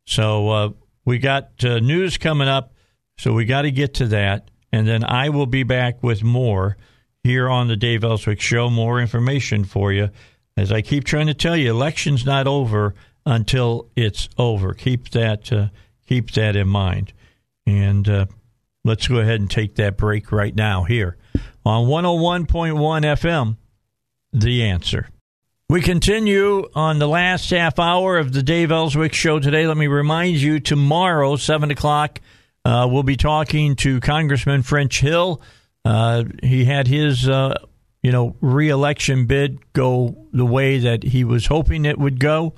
So we got news coming up, so we got to get to that. And then I will be back with more here on the Dave Elswick Show, more information for you. As I keep trying to tell you, election's not over until it's over. Keep that in mind. And let's go ahead and take that break right now here on 101.1 FM, The Answer. We continue on the last half hour of the Dave Elswick Show today. Let me remind you, tomorrow, 7 o'clock, we'll be talking to Congressman French Hill. He had his, re-election bid go the way that he was hoping it would go.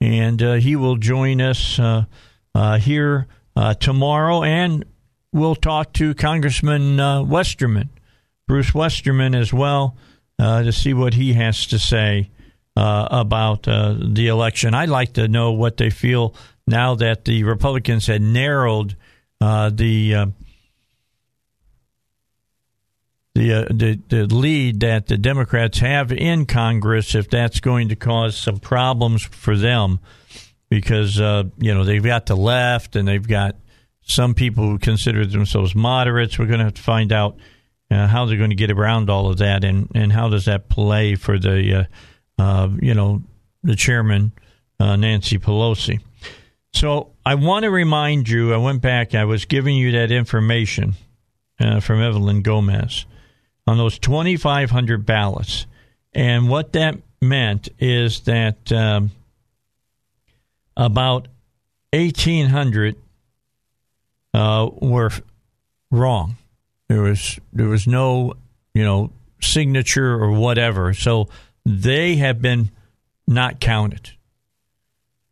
And he will join us here tomorrow. And we'll talk to Congressman Westerman, Bruce Westerman, as well, to see what he has to say about the election. I'd like to know what they feel now that the Republicans had narrowed the lead that the Democrats have in Congress, if that's going to cause some problems for them, because they've got the left and they've got some people who consider themselves moderates. We're going to have to find out how they're going to get around all of that, and how does that play for the the chairman, Nancy Pelosi. So I want to remind you, I went back, I was giving you that information from Evelyn Gomez on those 2,500 ballots. And what that meant is that about 1,800 were wrong. There was no, signature or whatever. So they have been not counted.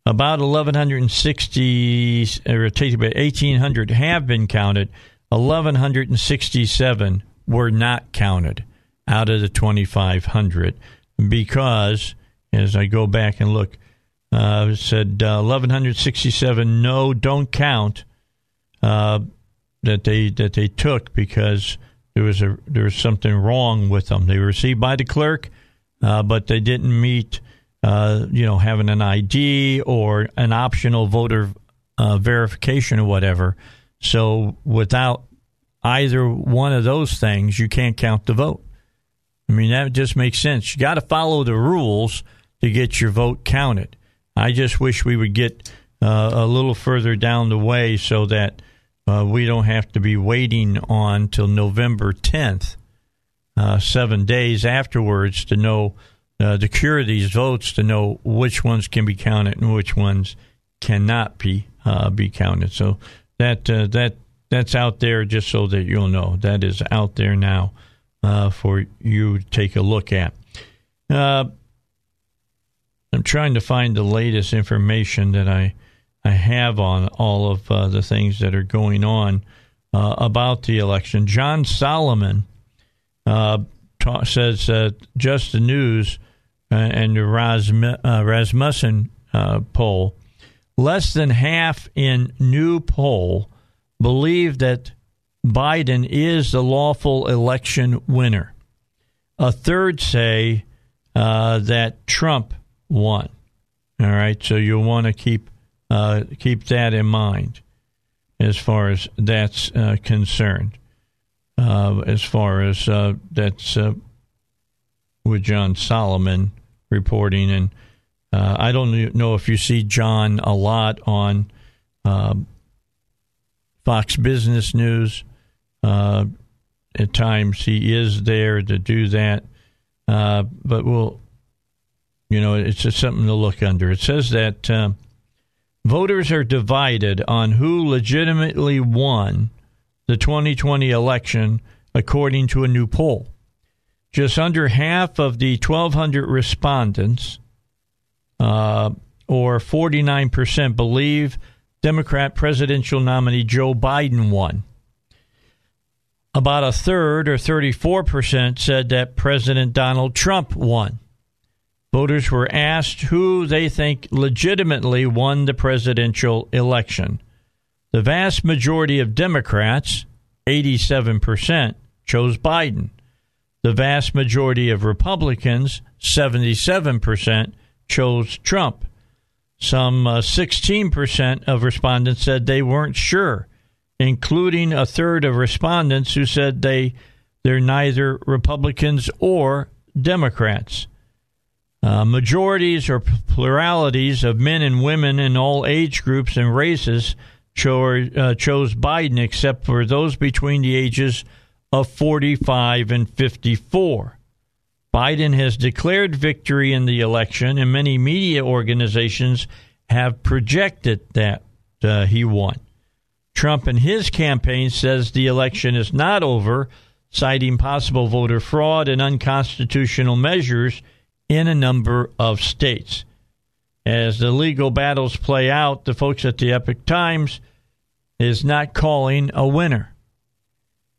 About 1,160, or take about 1,800 have been counted. 1,167 were not counted out of the 2,500 because, as I go back and look, it said 1,167 no, don't count that they took because there was something wrong with them. They were received by the clerk, but they didn't meet. Having an ID or an optional voter verification or whatever. So without either one of those things, you can't count the vote. I mean, that just makes sense. You got to follow the rules to get your vote counted. I just wish we would get a little further down the way so that we don't have to be waiting on till November 10th, 7 days afterwards, to know to cure these votes, to know which ones can be counted and which ones cannot be counted. So that's out there, just so that you'll know. That is out there now for you to take a look at. I'm trying to find the latest information that I have on all of the things that are going on about the election. John Solomon says just the news. And the Rasmussen poll, less than half in new poll believe that Biden is the lawful election winner. A third say that Trump won. All right, so you'll want to keep that in mind as far as that's concerned. As far as that's with John Solomon reporting. And I don't know if you see John a lot on Fox Business News. At times he is there to do that. But we'll, it's just something to look under. It says that voters are divided on who legitimately won the 2020 election, according to a new poll. Just under half of the 1,200 respondents, or 49%, believe Democrat presidential nominee Joe Biden won. About a third, or 34%, said that President Donald Trump won. Voters were asked who they think legitimately won the presidential election. The vast majority of Democrats, 87%, chose Biden. The vast majority of Republicans, 77%, chose Trump. Some 16% of respondents said they weren't sure, including a third of respondents who said they're neither Republicans or Democrats. Majorities or pluralities of men and women in all age groups and races chose Biden, except for those between the ages of 45 and 54. Biden has declared victory in the election, and many media organizations have projected that he won. Trump in his campaign says the election is not over, citing possible voter fraud and unconstitutional measures in a number of states. As the legal battles play out, the folks at the Epic Times is not calling a winner.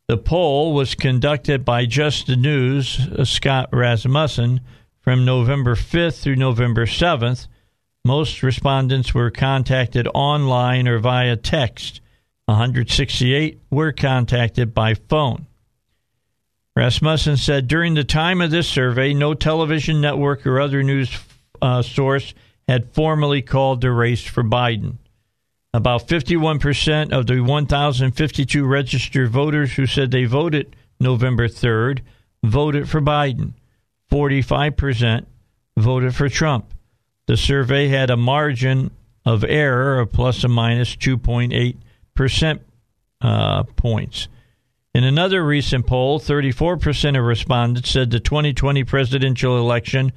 The poll was conducted by Just the News, Scott Rasmussen, from November 5th through November 7th. Most respondents were contacted online or via text. 168 were contacted by phone. Rasmussen said, during the time of this survey, no television network or other news source had formally called the race for Biden. About 51% of the 1,052 registered voters who said they voted November 3rd voted for Biden. 45% voted for Trump. The survey had a margin of error of plus or minus 2.8% points. In another recent poll, 34% of respondents said the 2020 presidential election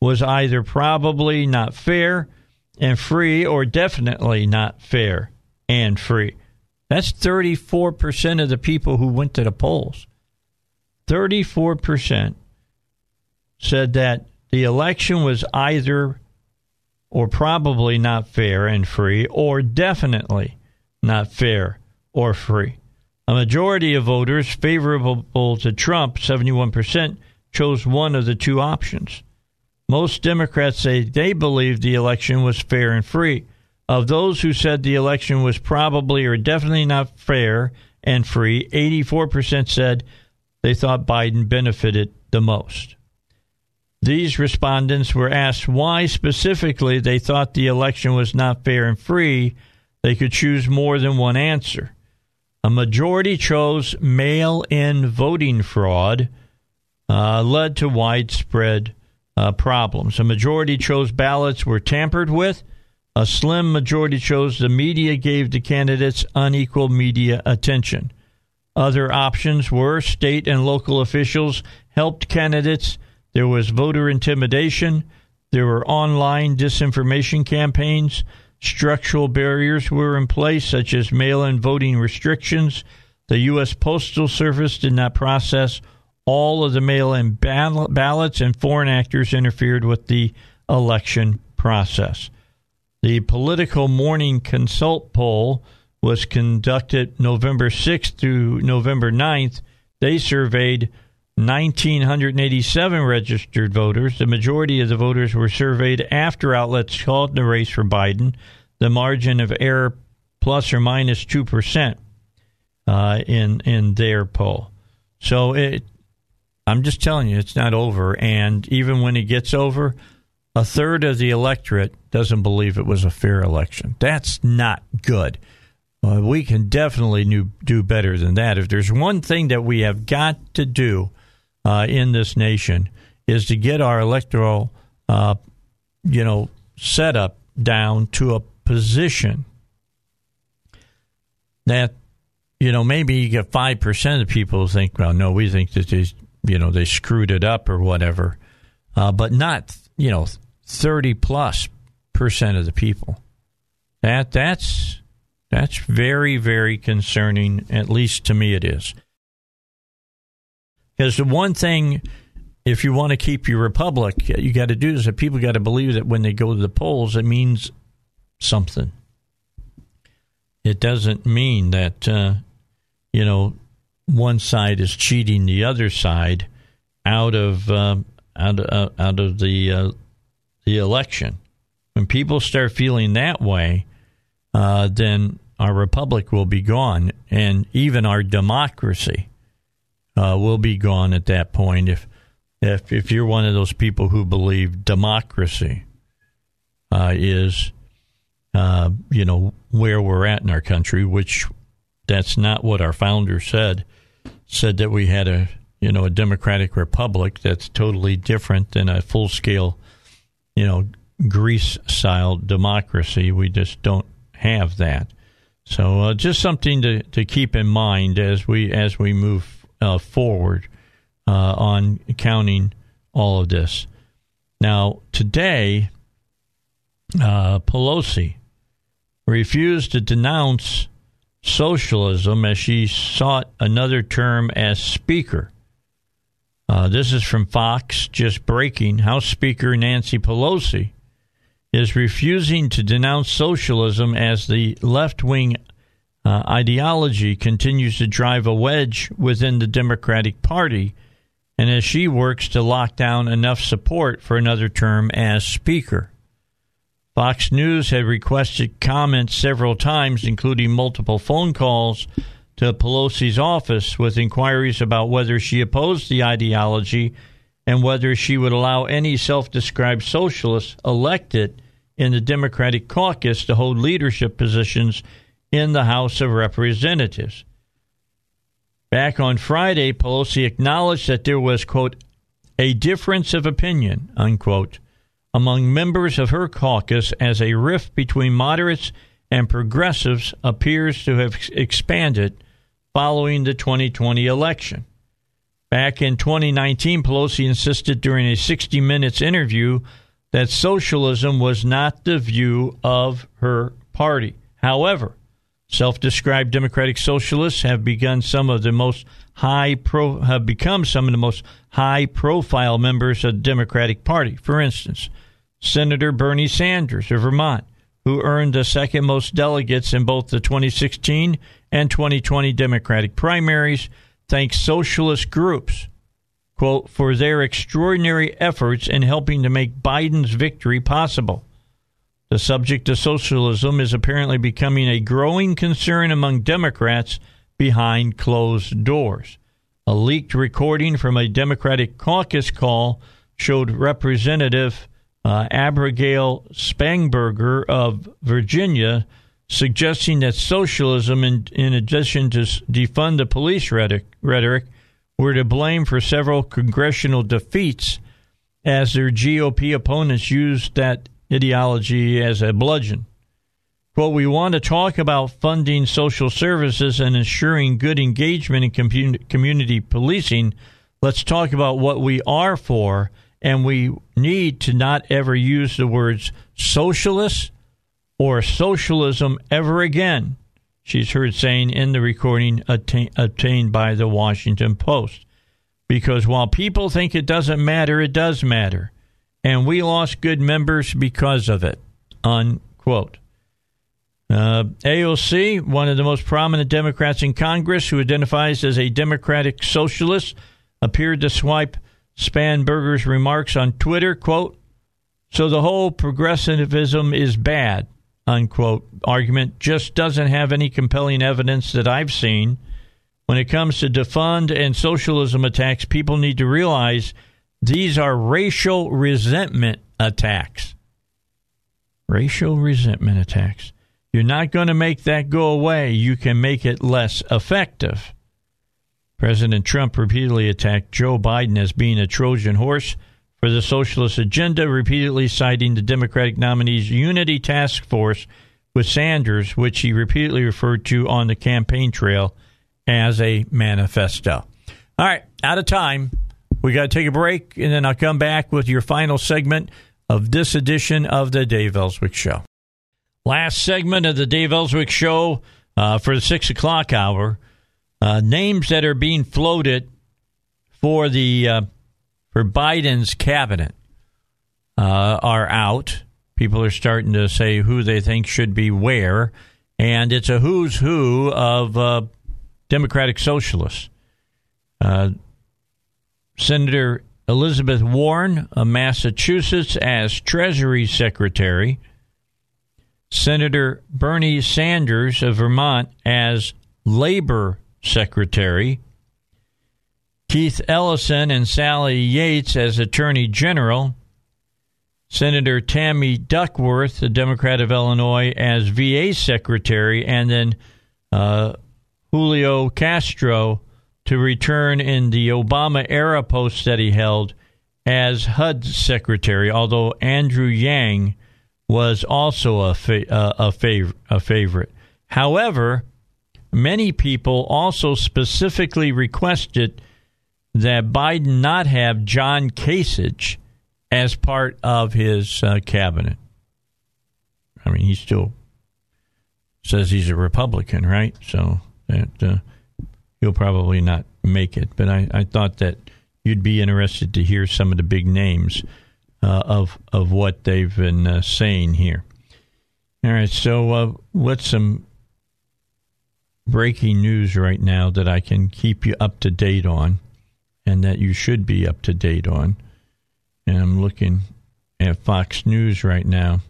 was either probably not fair and free or definitely not fair and free. That's 34% of the people who went to the polls. 34% said that the election was either or probably not fair and free or definitely not fair or free. A majority of voters favorable to Trump, 71%, chose one of the two options. Most Democrats say they believe the election was fair and free. Of those who said the election was probably or definitely not fair and free, 84% said they thought Biden benefited the most. These respondents were asked why specifically they thought the election was not fair and free. They could choose more than one answer. A majority chose mail-in voting fraud led to widespread problems. A majority chose ballots were tampered with. A slim majority chose the media gave the candidates unequal media attention. Other options were state and local officials helped candidates. There was voter intimidation. There were online disinformation campaigns. Structural barriers were in place, such as mail-in voting restrictions. The U.S. Postal Service did not process all of the mail-in ballots, and foreign actors interfered with the election process. The Political Morning Consult poll was conducted November 6th through November 9th. They surveyed 1,987 registered voters. The majority of the voters were surveyed after outlets called the race for Biden. The margin of error plus or minus 2% in their poll. So I'm just telling you, it's not over. And even when it gets over, a third of the electorate doesn't believe it was a fair election. That's not good. We can definitely do better than that. If there's one thing that we have got to do in this nation is to get our electoral, setup down to a position that, maybe you get 5% of the people who think, well, no, we think that they screwed it up or whatever, but not, 30+% of the people. That's very, very concerning, at least to me it is. Because the one thing, if you want to keep your republic, you got to do is that people got to believe that when they go to the polls, it means something. It doesn't mean that, one side is cheating the other side out of the the election. When people start feeling that way, then our republic will be gone, and even our democracy will be gone at that point. If you're one of those people who believe democracy is, where we're at in our country, which that's not what our founder said that we had a democratic republic that's totally different than a full-scale, Greece-style democracy. We just don't have that. So just something to keep in mind as we move forward on counting all of this. Now, today, Pelosi refused to denounce socialism as she sought another term as Speaker. This is from Fox, just breaking. House Speaker Nancy Pelosi is refusing to denounce socialism as the left-wing ideology continues to drive a wedge within the Democratic Party, and as she works to lock down enough support for another term as Speaker. Fox News had requested comments several times, including multiple phone calls to Pelosi's office with inquiries about whether she opposed the ideology and whether she would allow any self-described socialists elected in the Democratic caucus to hold leadership positions in the House of Representatives. Back on Friday, Pelosi acknowledged that there was, quote, a difference of opinion, unquote, among members of her caucus as a rift between moderates and progressives appears to have expanded following the 2020 election. Back in 2019, Pelosi insisted during a 60 Minutes interview that socialism was not the view of her party. However, self-described democratic socialists have become some of the most high-profile members of the Democratic Party. For instance, Senator Bernie Sanders of Vermont, who earned the second most delegates in both the 2016 and 2020 Democratic primaries, thanks socialist groups, quote, for their extraordinary efforts in helping to make Biden's victory possible. The subject of socialism is apparently becoming a growing concern among Democrats behind closed doors. A leaked recording from a Democratic caucus call showed Representative Abigail Spanberger of Virginia suggesting that socialism, in addition to defund the police rhetoric, were to blame for several congressional defeats as their GOP opponents used that ideology as a bludgeon. Quote, we want to talk about funding social services and ensuring good engagement in community policing. Let's talk about what we are for, and we need to not ever use the words socialist or socialism ever again, she's heard saying in the recording obtained by the Washington Post. Because while people think it doesn't matter, it does matter. And we lost good members because of it, unquote. AOC, one of the most prominent Democrats in Congress, who identifies as a Democratic Socialist, appeared to swipe Spanberger's remarks on Twitter, quote, so the whole progressivism is bad, unquote, argument just doesn't have any compelling evidence that I've seen. When it comes to defund and socialism attacks, people need to realize these are racial resentment attacks. Racial resentment attacks. You're not going to make that go away. You can make it less effective. President Trump repeatedly attacked Joe Biden as being a Trojan horse for the socialist agenda, repeatedly citing the Democratic nominee's unity task force with Sanders, which he repeatedly referred to on the campaign trail as a manifesto. All right, out of time. We got to take a break, and then I'll come back with your final segment of this edition of the Dave Ellswick Show. Last segment of the Dave Ellswick Show for the 6 o'clock hour. Names that are being floated for the... for Biden's cabinet are out. People are starting to say who they think should be where, and it's a who's who of Democratic socialists. Senator Elizabeth Warren of Massachusetts as Treasury Secretary, Senator Bernie Sanders of Vermont as Labor Secretary, Keith Ellison and Sally Yates as Attorney General, Senator Tammy Duckworth, the Democrat of Illinois, as VA Secretary, and then Julio Castro to return in the Obama-era post that he held as HUD Secretary, although Andrew Yang was also a favorite. However, many people also specifically requested that Biden not have John Kasich as part of his cabinet. I mean, he still says he's a Republican, right? So that he'll probably not make it. But I thought that you'd be interested to hear some of the big names of what they've been saying here. All right, so what's some breaking news right now that I can keep you up to date on and that you should be up to date on? And I'm looking at Fox News right now.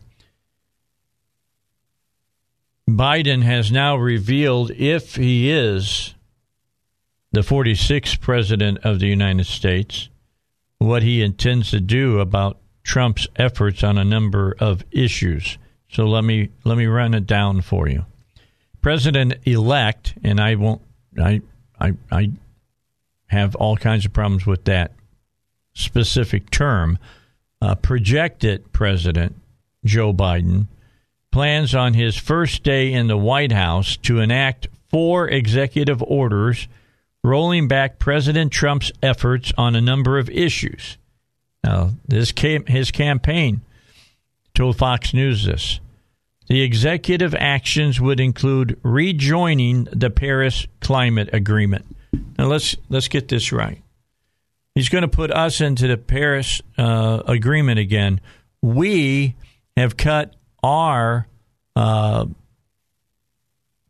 Biden has now revealed if he is the 46th president of the United States, what he intends to do about Trump's efforts on a number of issues. So let me run it down for you. President-elect, and I have all kinds of problems with that specific term, projected President Joe Biden plans on his first day in the White House to enact 4 executive orders rolling back President Trump's efforts on a number of issues. Now, his campaign told Fox News this. The executive actions would include rejoining the Paris Climate Agreement. Now, let's get this right. He's going to put us into the Paris Agreement again. We have cut our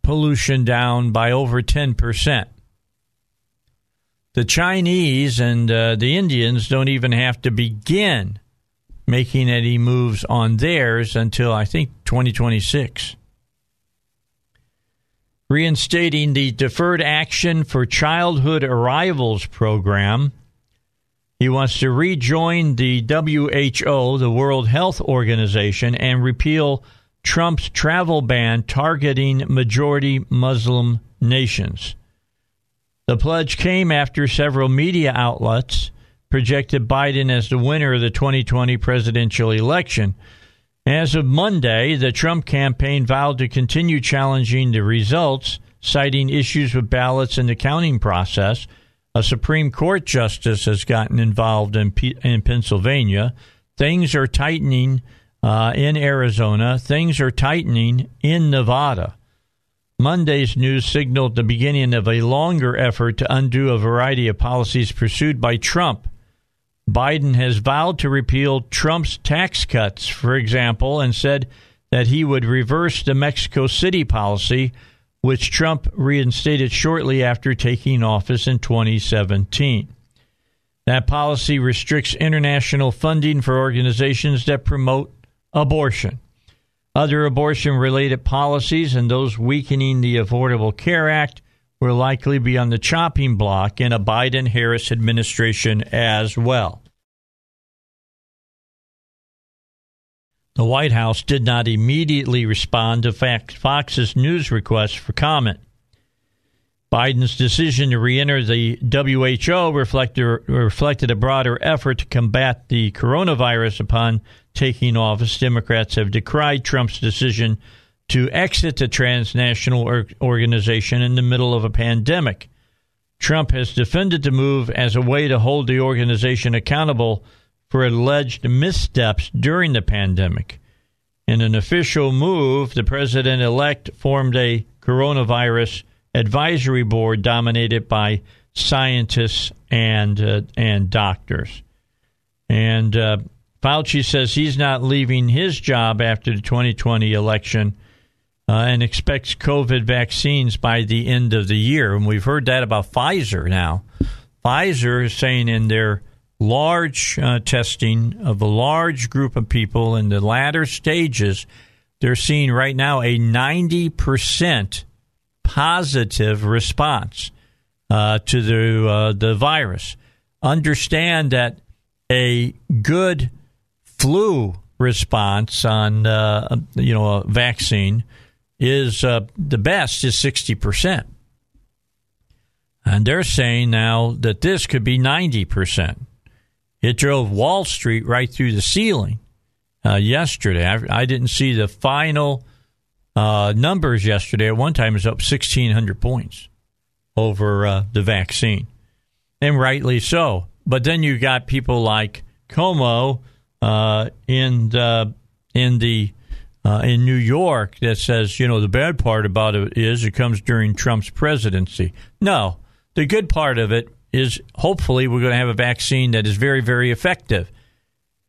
pollution down by over 10%. The Chinese and the Indians don't even have to begin making any moves on theirs until, I think, 2026. Reinstating the Deferred Action for Childhood Arrivals program. He wants to rejoin the WHO, the World Health Organization, and repeal Trump's travel ban targeting majority Muslim nations. The pledge came after several media outlets projected Biden as the winner of the 2020 presidential election. As of Monday, the Trump campaign vowed to continue challenging the results, citing issues with ballots and the counting process. A Supreme Court justice has gotten involved in Pennsylvania. Things are tightening in Arizona. Things are tightening in Nevada. Monday's news signaled the beginning of a longer effort to undo a variety of policies pursued by Trump. Biden has vowed to repeal Trump's tax cuts, for example, and said that he would reverse the Mexico City policy, which Trump reinstated shortly after taking office in 2017. That policy restricts international funding for organizations that promote abortion. Other abortion-related policies and those weakening the Affordable Care Act will likely be on the chopping block in a Biden-Harris administration as well. The White House did not immediately respond to Fox's news request for comment. Biden's decision to re-enter the WHO reflected a broader effort to combat the coronavirus upon taking office. Democrats have decried Trump's decision to exit the transnational organization in the middle of a pandemic. Trump has defended the move as a way to hold the organization accountable for alleged missteps during the pandemic. In an official move, the president-elect formed a coronavirus advisory board dominated by scientists and doctors. And Fauci says he's not leaving his job after the 2020 election and expects COVID vaccines by the end of the year. And we've heard that about Pfizer now. Pfizer is saying in their large testing of a large group of people in the latter stages, they're seeing right now a 90% positive response to the virus. Understand that a good flu response on a vaccine is the best is 60%. And they're saying now that this could be 90%. It drove Wall Street right through the ceiling yesterday. I didn't see the final numbers yesterday. At one time, it was up 1,600 points over the vaccine, and rightly so. But then you got people like Como in New York that says, you know, the bad part about it is it comes during Trump's presidency. No, the good part of it is hopefully we're going to have a vaccine that is very, very effective.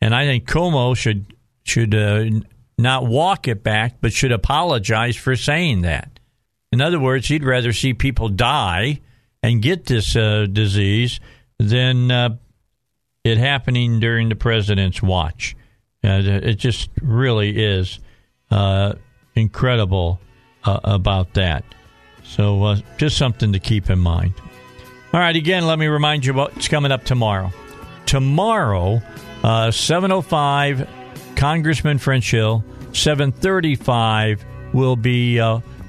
And I think Como should not walk it back, but should apologize for saying that. In other words, he'd rather see people die and get this disease than it happening during the president's watch. It just really is incredible about that. So just something to keep in mind. All right, again, let me remind you what's coming up tomorrow. Tomorrow, 7:05, Congressman French Hill. 7:35 will be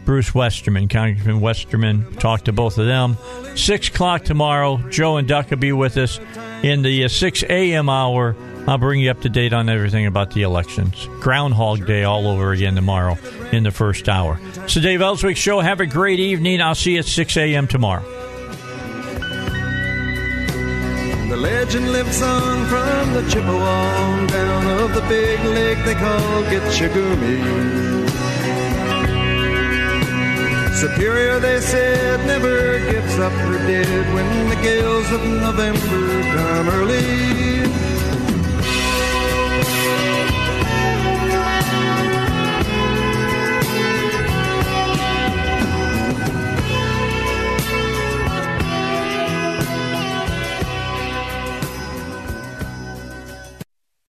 Bruce Westerman. Congressman Westerman, talked to both of them. 6 o'clock tomorrow, Joe and Duck will be with us. In the 6 a.m. hour, I'll bring you up to date on everything about the elections. Groundhog Day all over again tomorrow in the first hour. It's the Dave Ellswick Show. Have a great evening. I'll see you at 6 a.m. tomorrow. The legend lives on from the Chippewa down of the big lake they call Gitchagumi. Superior, they said, never gives up or did when the gales of November come early.